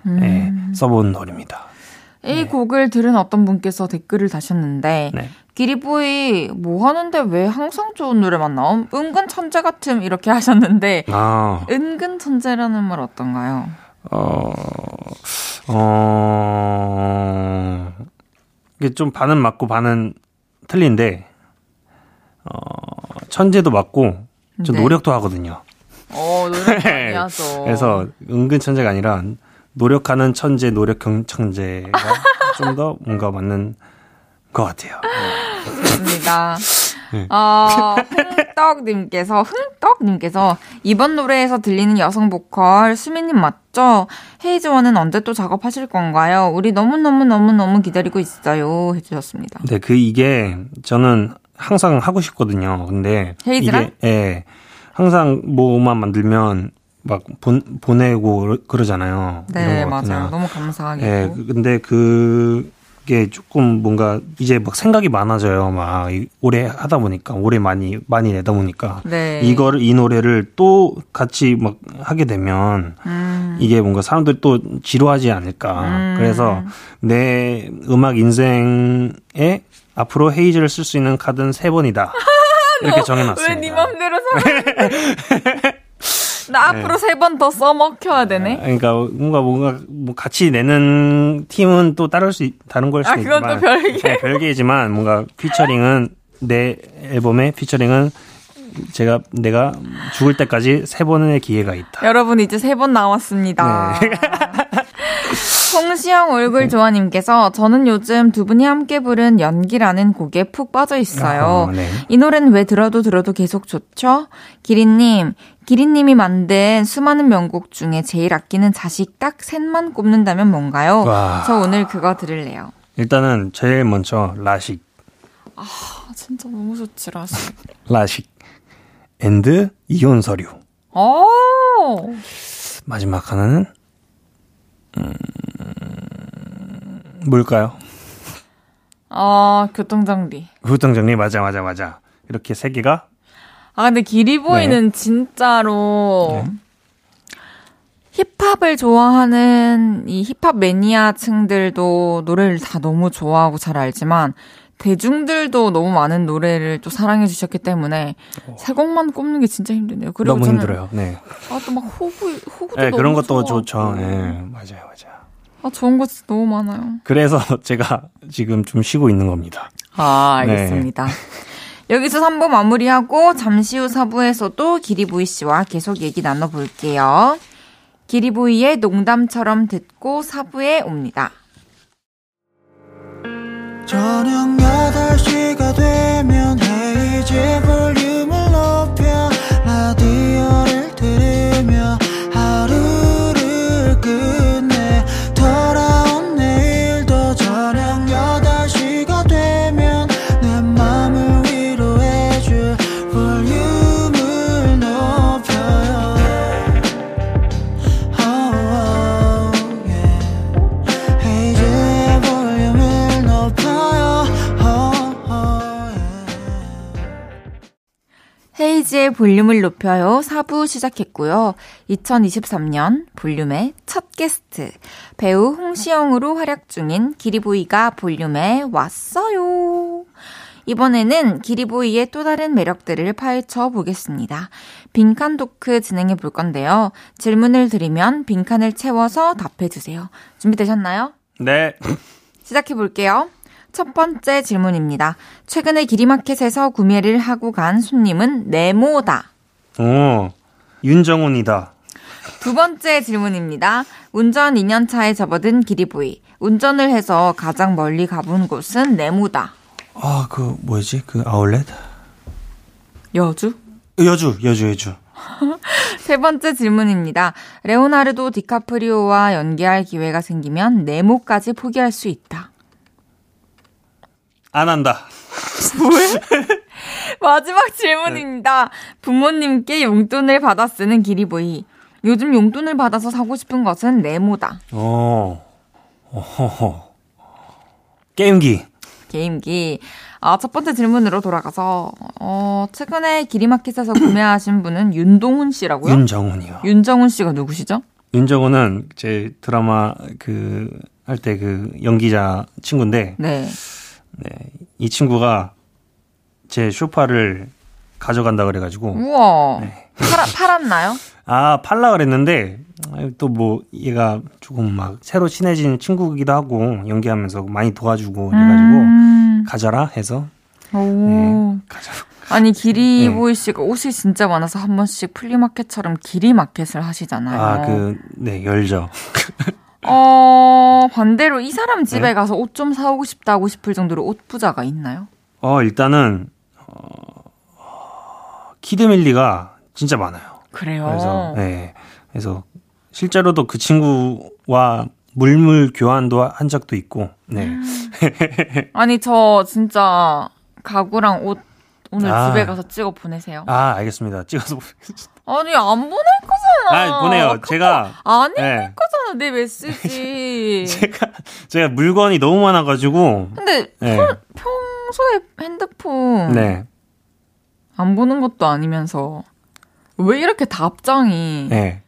음. 예, 써본 노래입니다. 이 네. 곡을 들은 어떤 분께서 댓글을 다셨는데 네. 기리보이 뭐 하는데 왜 항상 좋은 노래만 나옴? 은근 천재 같음 이렇게 하셨는데 아. 은근 천재라는 말 어떤가요? 어, 어, 이게 좀 반은 맞고 반은 틀린데 어, 천재도 맞고 좀 네. 노력도 하거든요. 어, 노력 많이 하죠. 그래서 은근 천재가 아니라 노력하는 천재, 노력형 천재가 좀 더 뭔가 맞는 것 같아요. 좋습니다. 네. 어, 흥떡님께서, 흥떡님께서 이번 노래에서 들리는 여성 보컬 수민님 맞죠? 헤이즈원은 언제 또 작업하실 건가요? 우리 너무너무너무너무 기다리고 있어요. 해주셨습니다. 네, 그 이게 저는 항상 하고 싶거든요. 근데 헤이즈랑? 이게, 예, 항상 뭐만 만들면 막 본, 보내고 그러잖아요. 네, 맞아요. 너무 감사하게. 예, 근데 그... 이게 조금 뭔가 이제 막 생각이 많아져요. 막 오래 하다 보니까 오래 많이 많이 내다 보니까 네. 이걸 이 노래를 또 같이 막 하게 되면 음. 이게 뭔가 사람들이 또 지루하지 않을까. 음. 그래서 내 음악 인생에 앞으로 헤이즈를 쓸 수 있는 카드는 세 번이다. 이렇게 정해놨습니다. 왜 네 맘대로 살아? 나 앞으로 네. 세 번 더 써먹혀야 되네. 그러니까 뭔가 뭔가 뭐 같이 내는 팀은 또 다를 수 있, 다른 걸 수 아, 있지만 그건 또 별개. 네, 별개이지만 뭔가 피처링은 내 앨범의 피처링은 제가 내가 죽을 때까지 세 번의 기회가 있다. 여러분 이제 세 번 남았습니다. 네. 홍시영 얼굴 조아님께서 저는 요즘 두 분이 함께 부른 연기라는 곡에 푹 빠져 있어요. 아, 네. 이 노래는 왜 들어도 들어도 계속 좋죠? 기린님, 기린님이 만든 수많은 명곡 중에 제일 아끼는 자식 딱 셋만 꼽는다면 뭔가요? 와. 저 오늘 그거 들을래요. 일단은 제일 먼저 라식. 아 진짜 너무 좋지 라식. 라식 앤드 이혼 서류. 오. 마지막 하나는. 음, 뭘까요? 어, 교통정리. 교통정리, 맞아, 맞아, 맞아. 이렇게 세 개가? 아, 근데 기리보이는 네. 진짜로 네. 힙합을 좋아하는 이 힙합 매니아층들도 노래를 다 너무 좋아하고 잘 알지만 대중들도 너무 많은 노래를 또 사랑해 주셨기 때문에 오. 세 곡만 꼽는 게 진짜 힘드네요. 그리고 너무 저는 힘들어요. 네. 아, 또 막 호구, 호구도 네, 너무 그런 것도 좋아하고. 좋죠. 네, 맞아요, 맞아요. 아, 좋은 거 진짜 너무 많아요. 그래서 제가 지금 좀 쉬고 있는 겁니다. 아, 알겠습니다. 네. 여기서 삼 부 마무리하고 잠시 후 사 부에서도 기리보이 씨와 계속 얘기 나눠볼게요. 기리보이의 농담처럼 듣고 사 부에 옵니다. 저녁 여덟 시가 되면 헤이즈 볼륨을 높여 라디오를 들으며 하루를 끝내 돌아온 내일도 저녁 여덟 시가 되면 내 맘을 위로해줄 볼륨을 높여요 oh, yeah. 헤이즈의 볼륨을 헤이즈의 볼륨을 높여요. 사 부 시작했고요. 이천이십삼 년 볼륨의 첫 게스트 배우 홍시영으로 활약 중인 기리보이가 볼륨에 왔어요. 이번에는 기리보이의 또 다른 매력들을 파헤쳐 보겠습니다. 빈칸 토크 진행해 볼 건데요. 질문을 드리면 빈칸을 채워서 답해 주세요. 준비되셨나요? 네. 시작해 볼게요. 첫 번째 질문입니다. 최근에 기리마켓에서 구매를 하고 간 손님은 네모다. 오, 윤정훈이다. 두 번째 질문입니다. 운전 이 년 차에 접어든 기리보이. 운전을 해서 가장 멀리 가본 곳은 네모다. 아, 그 뭐였지? 그 아울렛? 여주? 여주, 여주, 여주. 세 번째 질문입니다. 레오나르도 디카프리오와 연기할 기회가 생기면 네모까지 포기할 수 있다. 안 한다. 뭘? 마지막 질문입니다. 부모님께 용돈을 받아 쓰는 기리보이. 요즘 용돈을 받아서 사고 싶은 것은 네모다. 어, 어허허. 게임기. 게임기. 아, 첫 번째 질문으로 돌아가서 어, 최근에 기리마켓에서 구매하신 분은 윤동훈 씨라고요? 윤정훈이요. 윤정훈 씨가 누구시죠? 윤정훈은 제 드라마 그 할 때 그 연기자 친구인데, 네. 네, 이 친구가 제 쇼파를 가져간다 그래가지고. 우와. 네. 팔아, 팔았나요? 아, 팔라 그랬는데 또 뭐 얘가 조금 막 새로 친해진 친구이기도 하고 연기하면서 많이 도와주고 그래가지고 음. 가져라 해서. 오. 네, 가져라. 아니 기리보이 씨가 옷이 진짜 많아서 한 번씩 플리마켓처럼 기리마켓을 하시잖아요. 아, 그, 네, 열죠. 어, 반대로 이 사람 집에 네? 가서 옷 좀 사오고 싶다고 싶을 정도로 옷 부자가 있나요? 어, 일단은 어, 키드밀리가 진짜 많아요. 그래요? 그래서, 네, 그래서 실제로도 그 친구와 물물 교환도 한 적도 있고. 네. 아니 저 진짜 가구랑 옷 오늘 아, 집에 가서 찍어 보내세요. 아, 알겠습니다. 찍어서 보내겠습니다. 아니, 안 보낼 거잖아. 아, 보내요. 카톡, 제가. 안 읽을 네. 거잖아, 내 메시지. 제가, 제가 물건이 너무 많아가지고. 근데 네. 평, 평소에 핸드폰. 네. 안 보는 것도 아니면서. 왜 이렇게 답장이. 네.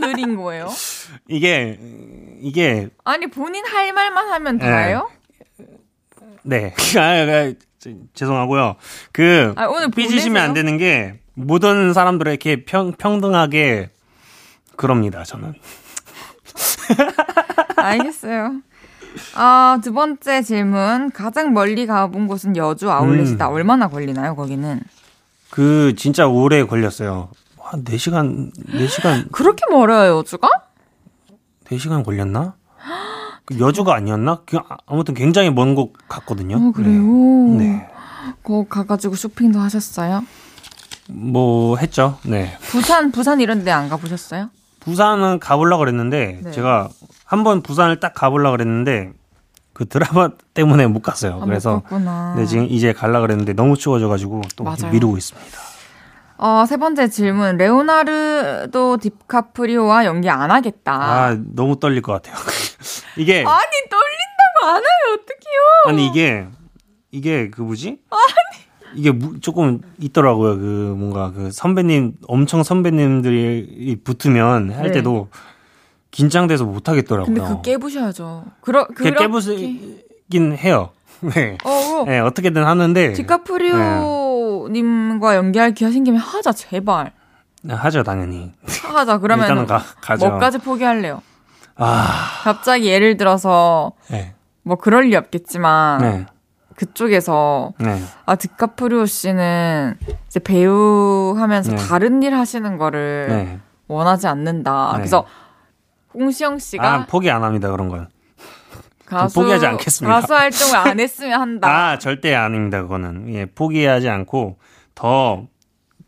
너무 느린 거예요? 이게, 이게. 아니, 본인 할 말만 하면 네. 다예요? 네. 죄송하고요. 그 아, 오늘 삐지시면 안 되는 게 모든 사람들에게 평, 평등하게 그럽니다. 저는. 알겠어요. 아, 두 번째 질문. 가장 멀리 가본 곳은 여주 아울렛이다. 음. 얼마나 걸리나요? 거기는. 그 진짜 오래 걸렸어요. 한 네 시간. 네 시간. 그렇게 멀어요 여주가? 네 시간 걸렸나? 여주가 아니었나? 아무튼 굉장히 먼 곳 갔거든요. 어, 그래요? 네. 거기 가가지고 쇼핑도 하셨어요? 뭐 했죠. 네. 부산 부산 이런 데 안 가보셨어요? 부산은 가보려고 그랬는데 네. 제가 한번 부산을 딱 가보려고 그랬는데 그 드라마 때문에 못 갔어요. 아, 그래서 네, 지금 이제 가려고 그랬는데 너무 추워져가지고 또 맞아요. 미루고 있습니다. 어, 세 번째 질문. 레오나르도 디카프리오와 연기 안 하겠다. 아, 너무 떨릴 것 같아요. 이게. 아니, 떨린다고 안 하면 어떡해요? 아니, 이게, 이게 그 뭐지? 아니. 이게 무, 조금 있더라고요. 그 뭔가 그 선배님, 엄청 선배님들이 붙으면 할 네. 때도 긴장돼서 못 하겠더라고요. 근데 그 깨부셔야죠. 그러, 그렇게 깨부시긴 해요. 네. 어, 네, 어떻게든 하는데. 디카프리오. 네. 님과 연기할 기회 생기면 하자 제발. 하죠 당연히. 하자 그러면 뭐까지 포기할래요? 아 갑자기 예를 들어서 네. 뭐 그럴 리 없겠지만 네. 그쪽에서 네. 아 디카프리오 씨는 이제 배우 하면서 네. 다른 일 하시는 거를 네. 원하지 않는다. 네. 그래서 홍시영 씨가 아, 포기 안 합니다 그런 건. 가수, 포기하지 않겠습니다. 가수 활동을 안 했으면 한다. 아, 절대 아닙니다. 그거는 예, 포기하지 않고 더,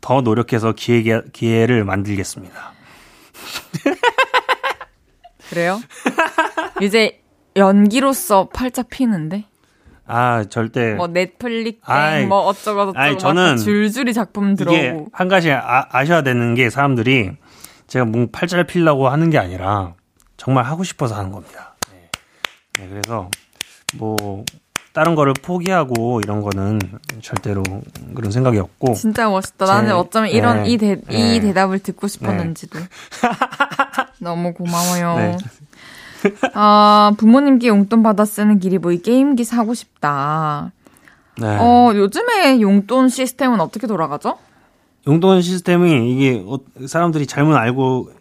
더 노력해서 기회, 기회를 만들겠습니다. 그래요? 이제 연기로서 팔자 피는데? 아, 절대. 뭐 넷플릭스, 뭐 어쩌고 저쩌고 저는 줄줄이 작품 들어오고. 한 가지 아, 아셔야 되는 게 사람들이 제가 뭐 팔자를 피려고 하는 게 아니라 정말 하고 싶어서 하는 겁니다. 네, 그래서 뭐 다른 거를 포기하고 이런 거는 절대로 그런 생각이 없고. 진짜 멋있다. 제, 나는 어쩌면 이런 네, 이, 대, 네. 이 대답을 듣고 싶었는지도. 네. 너무 고마워요. 네. 아, 부모님께 용돈 받아 쓰는 기리보이 게임기 사고 싶다. 네. 어, 요즘에 용돈 시스템은 어떻게 돌아가죠? 용돈 시스템이 이게 사람들이 잘못 알고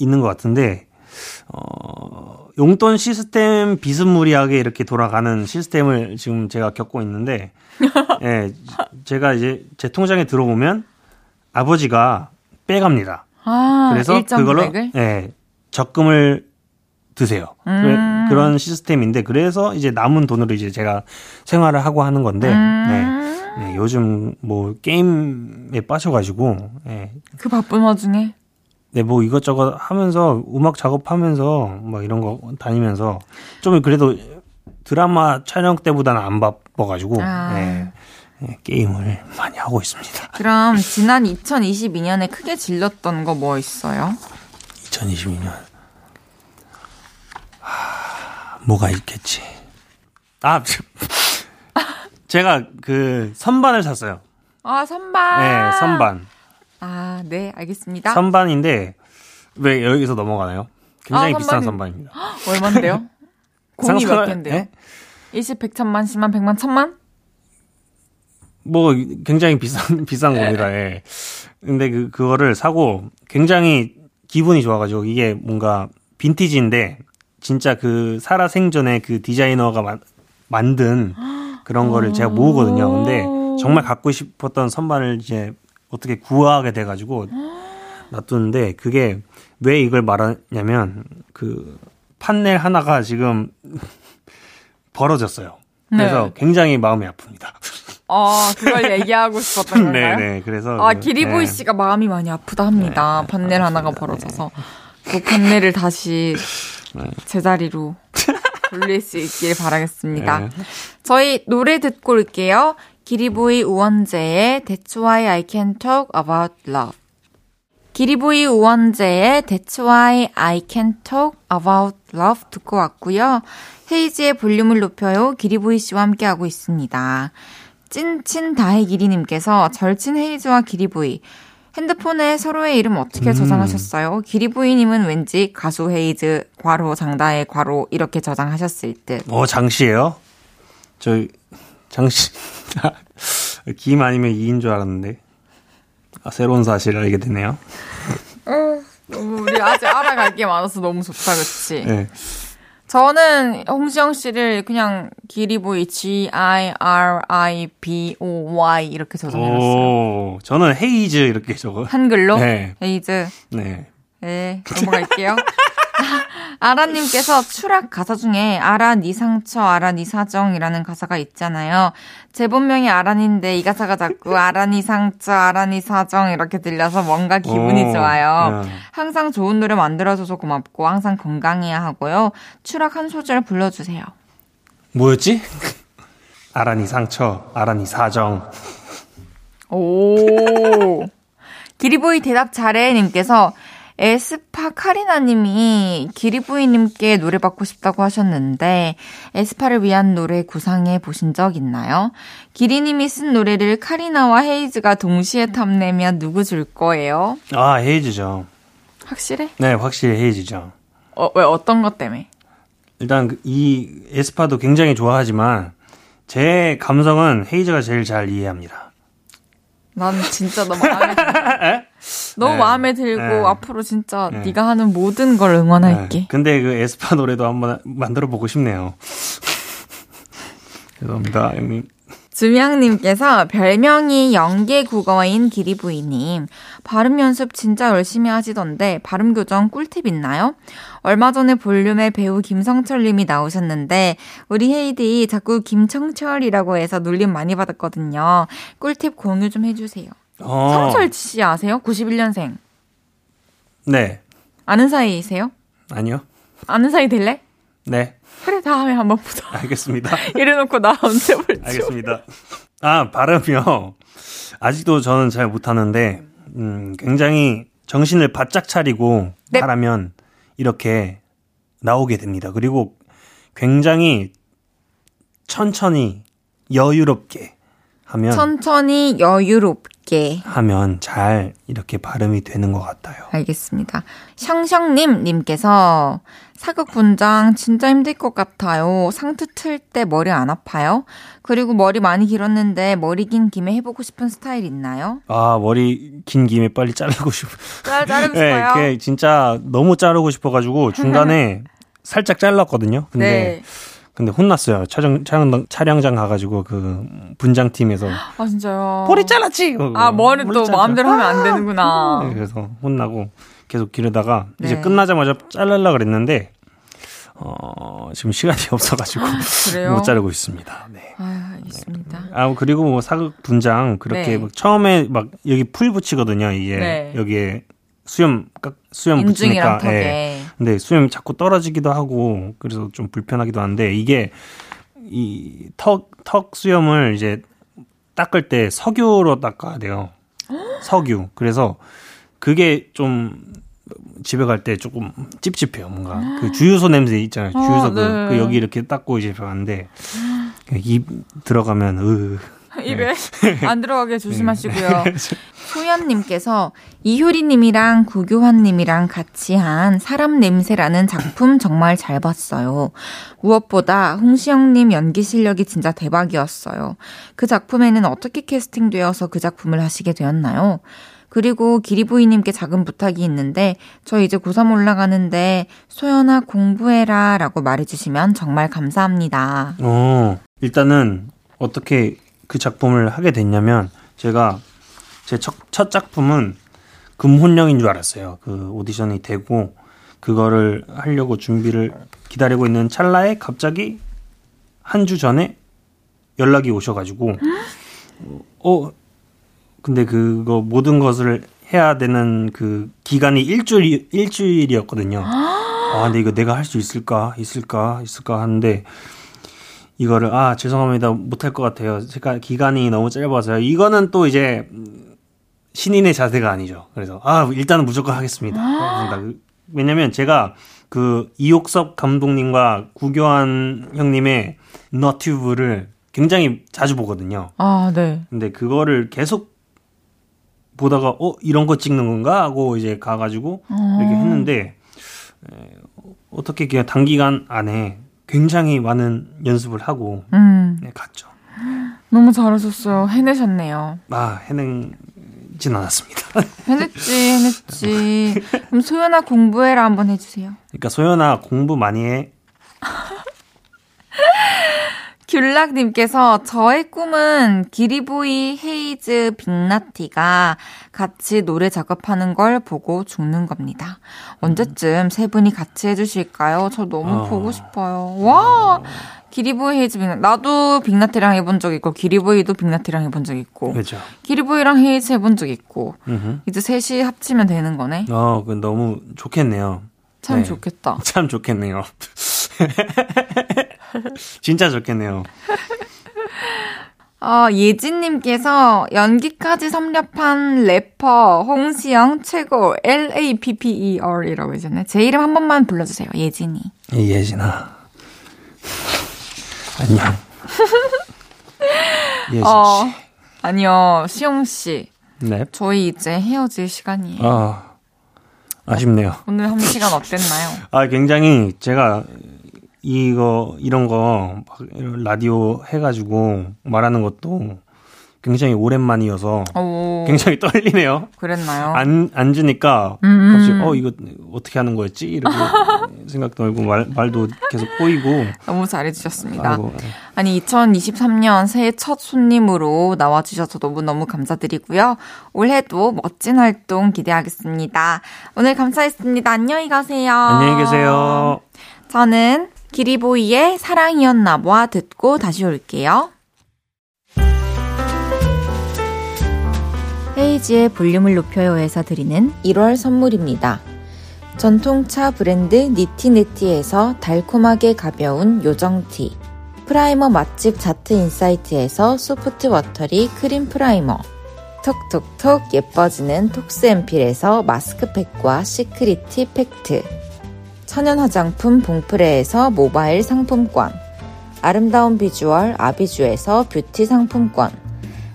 있는 것 같은데 어. 용돈 시스템 비스무리하게 이렇게 돌아가는 시스템을 지금 제가 겪고 있는데, 예, 제가 이제 제 통장에 들어오면 아버지가 빼갑니다. 아, 그래서 그걸로 예, 적금을 드세요. 음. 그런 시스템인데, 그래서 이제 남은 돈으로 이제 제가 생활을 하고 하는 건데, 음. 예, 예, 요즘 뭐 게임에 빠져가지고, 예. 그 바쁜 와중에. 네, 뭐 이것저것 하면서 음악 작업하면서 막 이런 거 다니면서 좀 그래도 드라마 촬영 때보다는 안 바빠가지고 아. 네, 네, 게임을 많이 하고 있습니다. 그럼 지난 이천이십이 년에 크게 질렀던 거 뭐 있어요? 이천이십이 년 하... 뭐가 있겠지? 아, 제가 그 선반을 샀어요. 아, 선반. 네, 선반. 아, 네, 알겠습니다. 선반인데 왜 여기서 넘어가나요? 굉장히 아, 비싼 선반입니다. 헉, 얼마인데요? 공이 몇 갠데요? 네? 일십, 백, 천만, 십만, 백만, 천만? 뭐 굉장히 비싼 비싼 겁니다. 예. 근데 그 그거를 사고 굉장히 기분이 좋아가지고 이게 뭔가 빈티지인데 진짜 그 살아생전에 그 디자이너가 마, 만든 그런 거를 제가 모으거든요. 근데 정말 갖고 싶었던 선반을 이제 어떻게 구하게 돼가지고 놔두는데 그게 왜 이걸 말하냐면 그 판넬 하나가 지금 벌어졌어요. 그래서 네. 굉장히 마음이 아픕니다. 아, 그걸 얘기하고 싶었던 건가요? 네네. 그래서 아, 기리보이 네. 씨가 마음이 많이 아프다 합니다. 네, 판넬 맞습니다. 하나가 벌어져서 네. 그 판넬을 다시 네. 제자리로 돌릴 수 있길 바라겠습니다. 네. 저희 노래 듣고 올게요. 기리보이 우원재의 That's Why I Can Talk About Love. 기리보이 우원재의 That's Why I Can Talk About Love 듣고 왔고요. 헤이즈의 볼륨을 높여요. 기리보이 씨와 함께하고 있습니다. 찐친다해기리님께서 절친 헤이즈와 기리보이. 핸드폰에 서로의 이름 어떻게 저장하셨어요? 음. 기리보이님은 왠지 가수 헤이즈, 괄호, 장다해, 괄호 이렇게 저장하셨을 듯. 어, 장씨예요? 저 장씨. 김 아니면 이인 줄 알았는데. 아, 새로운 사실을 알게 되네요. 어, 우리 아직 알아갈 게 많아서 너무 좋다, 그치? 네. 저는 홍시영 씨를 그냥 기리보이 지 아이 알 아이 비 오 와이 이렇게 저장해놨어요. 저는 헤이즈 이렇게 적어. 한글로? 네. 헤이즈. 네. 네. 넘어갈게요. 아라님께서 추락 가사 중에 아라 니 상처 아라 니 사정이라는 가사가 있잖아요. 제 본명이 아란인데 이 가사가 자꾸 아라 니 상처 아라 니 사정 이렇게 들려서 뭔가 기분이 오, 좋아요. 네. 항상 좋은 노래 만들어줘서 고맙고 항상 건강해야 하고요. 추락 한 소절 불러주세요. 뭐였지? 아라 니 상처 아라 니 사정. 오. 기리보이 대답 잘해 님께서 에스파 카리나님이 기리보이님께 노래 받고 싶다고 하셨는데 에스파를 위한 노래 구상해 보신 적 있나요? 기리님이 쓴 노래를 카리나와 헤이즈가 동시에 탐내면 누구 줄 거예요? 아, 헤이즈죠. 확실해? 네, 확실히 헤이즈죠. 어, 왜 어떤 것 때문에? 일단 이 에스파도 굉장히 좋아하지만 제 감성은 헤이즈가 제일 잘 이해합니다. 난 진짜 너무 마음에 들고, 너무 네. 마음에 들고 네. 앞으로 진짜 네. 네가 하는 모든 걸 응원할게. 네. 근데 그 에스파 노래도 한번 만들어 보고 싶네요. 죄송합니다, 형님. 주명님께서 별명이 영계 국어인 기리부이님 발음 연습 진짜 열심히 하시던데 발음 교정 꿀팁 있나요? 얼마 전에 볼륨에 배우 김성철님이 나오셨는데 우리 헤이디 자꾸 김청철이라고 해서 놀림 많이 받았거든요. 꿀팁 공유 좀 해주세요. 어. 성철 씨 아세요? 구십일 년생. 네. 아는 사이이세요? 아니요. 아는 사이 될래? 네. 그래, 다음에 한번 보자. 알겠습니다. 이래놓고 나 언제 볼지. 알겠습니다. 아, 발음이요. 아직도 저는 잘 못하는데 음, 굉장히 정신을 바짝 차리고 네. 하라면 이렇게 나오게 됩니다. 그리고 굉장히 천천히 여유롭게 하면 천천히 여유롭게 하면 잘 이렇게 발음이 되는 것 같아요. 알겠습니다. 샹샹님 님께서 사극 분장 진짜 힘들 것 같아요. 상투 틀 때 머리 안 아파요? 그리고 머리 많이 길었는데 머리 긴 김에 해보고 싶은 스타일 있나요? 아, 머리 긴 김에 빨리 자르고 싶어요. 잘 자르고 싶어요? 네, 그게 진짜 너무 자르고 싶어가지고 중간에 살짝 잘랐거든요. 근데 네. 근데 혼났어요. 차량, 차량, 차량장 가가지고 그 분장팀에서. 아, 진짜요? 머리 잘랐지! 아, 머리 또 마음대로 하면 안 되는구나. 네, 그래서 혼나고. 계속 기르다가 네. 이제 끝나자마자 자르려고 그랬는데 어, 지금 시간이 없어가지고 못 자르고 있습니다. 네. 아, 알겠습니다. 네. 아, 그리고 뭐 사극 분장 그렇게 네. 막 처음에 막 여기 풀 붙이거든요. 이게 네. 여기에 수염 수염 붙이니까. 네. 근데 수염이 자꾸 떨어지기도 하고 그래서 좀 불편하기도 한데 이게 이 턱 턱 수염을 이제 닦을 때 석유로 닦아야 돼요. 석유. 그래서 그게 좀 집에 갈 때 조금 찝찝해요. 뭔가 그 주유소 냄새 있잖아요. 주유소 어, 그, 네. 그 여기 이렇게 닦고 이제 가는데 입 들어가면 으. 입에 안 들어가게 조심하시고요. 소연님께서 이효리님이랑 구교환님이랑 같이 한 사람 냄새라는 작품 정말 잘 봤어요. 무엇보다 홍시영님 연기 실력이 진짜 대박이었어요. 그 작품에는 어떻게 캐스팅되어서 그 작품을 하시게 되었나요? 그리고 기리보이님께 작은 부탁이 있는데 저 이제 고삼 올라가는데 소연아 공부해라 라고 말해주시면 정말 감사합니다. 어, 일단은 어떻게 그 작품을 하게 됐냐면 제가 제 첫 작품은 금혼령인 줄 알았어요. 그 오디션이 되고 그거를 하려고 준비를 기다리고 있는 찰나에 갑자기 한 주 전에 연락이 오셔가지고 어? 근데 그거 모든 것을 해야 되는 그 기간이 일주일, 일주일이었거든요. 아, 근데 이거 내가 할 수 있을까? 있을까? 있을까? 하는데 이거를 아 죄송합니다 못할 것 같아요. 제가 기간이 너무 짧아서요. 이거는 또 이제 신인의 자세가 아니죠. 그래서 아 일단은 무조건 하겠습니다. 아~ 왜냐면 제가 그 이옥섭 감독님과 구교환 형님의 너튜브를 굉장히 자주 보거든요. 아 네. 근데 그거를 계속 보다가 어 이런 거 찍는 건가 하고 이제 가가지고 아~ 이렇게 했는데 어떻게 그냥 단기간 안에 굉장히 많은 연습을 하고 음. 네, 갔죠. 너무 잘하셨어요. 해내셨네요. 아, 해내진 않았습니다. 해냈지, 해냈지. 그럼 소연아 공부해라 한번 해주세요. 그러니까 소연아 공부 많이 해. 귤락님께서 저의 꿈은 기리보이, 헤이즈, 빅나티가 같이 노래 작업하는 걸 보고 죽는 겁니다. 언제쯤 세 분이 같이 해주실까요? 저 너무 어. 보고 싶어요. 와 어. 기리보이, 헤이즈, 빅나티. 나도 빅나티랑 해본 적 있고 기리보이도 빅나티랑 해본 적 있고 그렇죠. 기리보이랑 헤이즈 해본 적 있고 음흠. 이제 셋이 합치면 되는 거네. 어, 그건 너무 좋겠네요. 참 네. 좋겠다. 참 좋겠네요. 진짜 좋겠네요. 어, 예진님께서 연기까지 섭렵한 래퍼 홍시영 최고 랩per이라고 해주셨네. 제 이름 한 번만 불러주세요. 예진이. 예진아. 안녕. 예진 씨. 어, 아니요. 시영 씨. 네. 저희 이제 헤어질 시간이에요. 아, 아쉽네요. 오늘 한 시간 어땠나요? 아, 굉장히 제가 이거 이런 거 라디오 해가지고 말하는 것도 굉장히 오랜만이어서 오. 굉장히 떨리네요. 그랬나요? 안 앉으니까 음. 갑자기 어 이거 어떻게 하는 거였지? 이렇게 생각도 들고 말 말도 계속 꼬이고. 너무 잘해주셨습니다. 아이고. 아니 이천이십삼 년 새해 첫 손님으로 나와주셔서 너무 너무 감사드리고요. 올해도 멋진 활동 기대하겠습니다. 오늘 감사했습니다. 안녕히 가세요. 안녕히 계세요. 저는 기리보이의 사랑이었나봐 듣고 다시 올게요. 헤이지의 볼륨을 높여요에서 드리는 일월 선물입니다. 전통차 브랜드 니티네티에서 달콤하게 가벼운 요정티, 프라이머 맛집 자트인사이트에서 소프트 워터리 크림 프라이머, 톡톡톡 예뻐지는 톡스앰필에서 마스크팩과 시크릿티 팩트, 천연화장품 봉프레에서 모바일 상품권, 아름다운 비주얼 아비주에서 뷰티 상품권,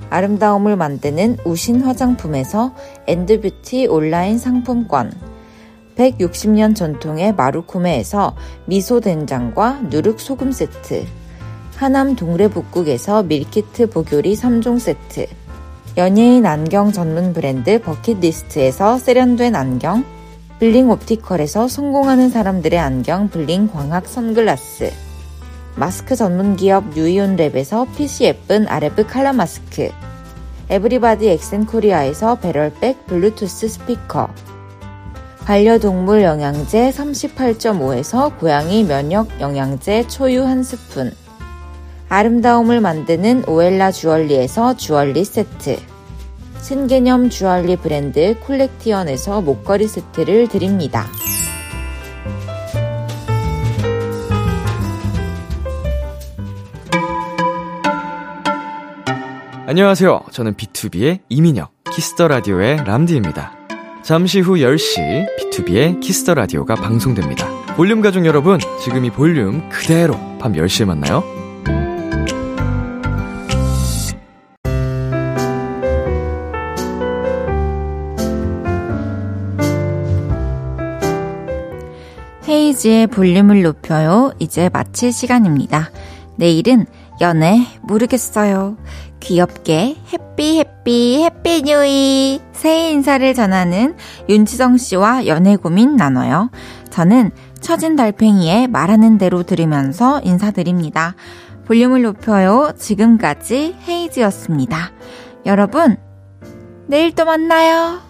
아름다움을 만드는 우신 화장품에서 엔드뷰티 온라인 상품권, 백육십 년 전통의 마루코메에서 미소된장과 누룩소금 세트, 하남 동래북국에서 밀키트 보교리 삼 종 세트, 연예인 안경 전문 브랜드 버킷리스트에서 세련된 안경, 블링 옵티컬에서 성공하는 사람들의 안경 블링 광학 선글라스, 마스크 전문 기업 뉴이온랩에서 핏이 예쁜 아레브 칼라 마스크, 에브리바디 엑센코리아에서 배럴백 블루투스 스피커, 반려동물 영양제 삼십팔 점 오에서 고양이 면역 영양제 초유 한 스푼, 아름다움을 만드는 오엘라 주얼리에서 주얼리 세트, 신개념 주얼리 브랜드 콜렉티언에서 목걸이 세트를 드립니다. 안녕하세요. 저는 비투비의 이민혁, 키스터라디오의 람디입니다. 잠시 후 열 시 비투비의 키스터라디오가 방송됩니다. 볼륨 가족 여러분, 지금 이 볼륨 그대로 밤 열 시에 만나요. 헤이즈의 볼륨을 높여요. 이제 마칠 시간입니다. 내일은 연애 모르겠어요. 귀엽게 해피 해피 해피 뉴이 새해 인사를 전하는 윤지성 씨와 연애 고민 나눠요. 저는 처진 달팽이의 말하는 대로 들으면서 인사드립니다. 볼륨을 높여요. 지금까지 헤이즈였습니다. 여러분, 내일 또 만나요.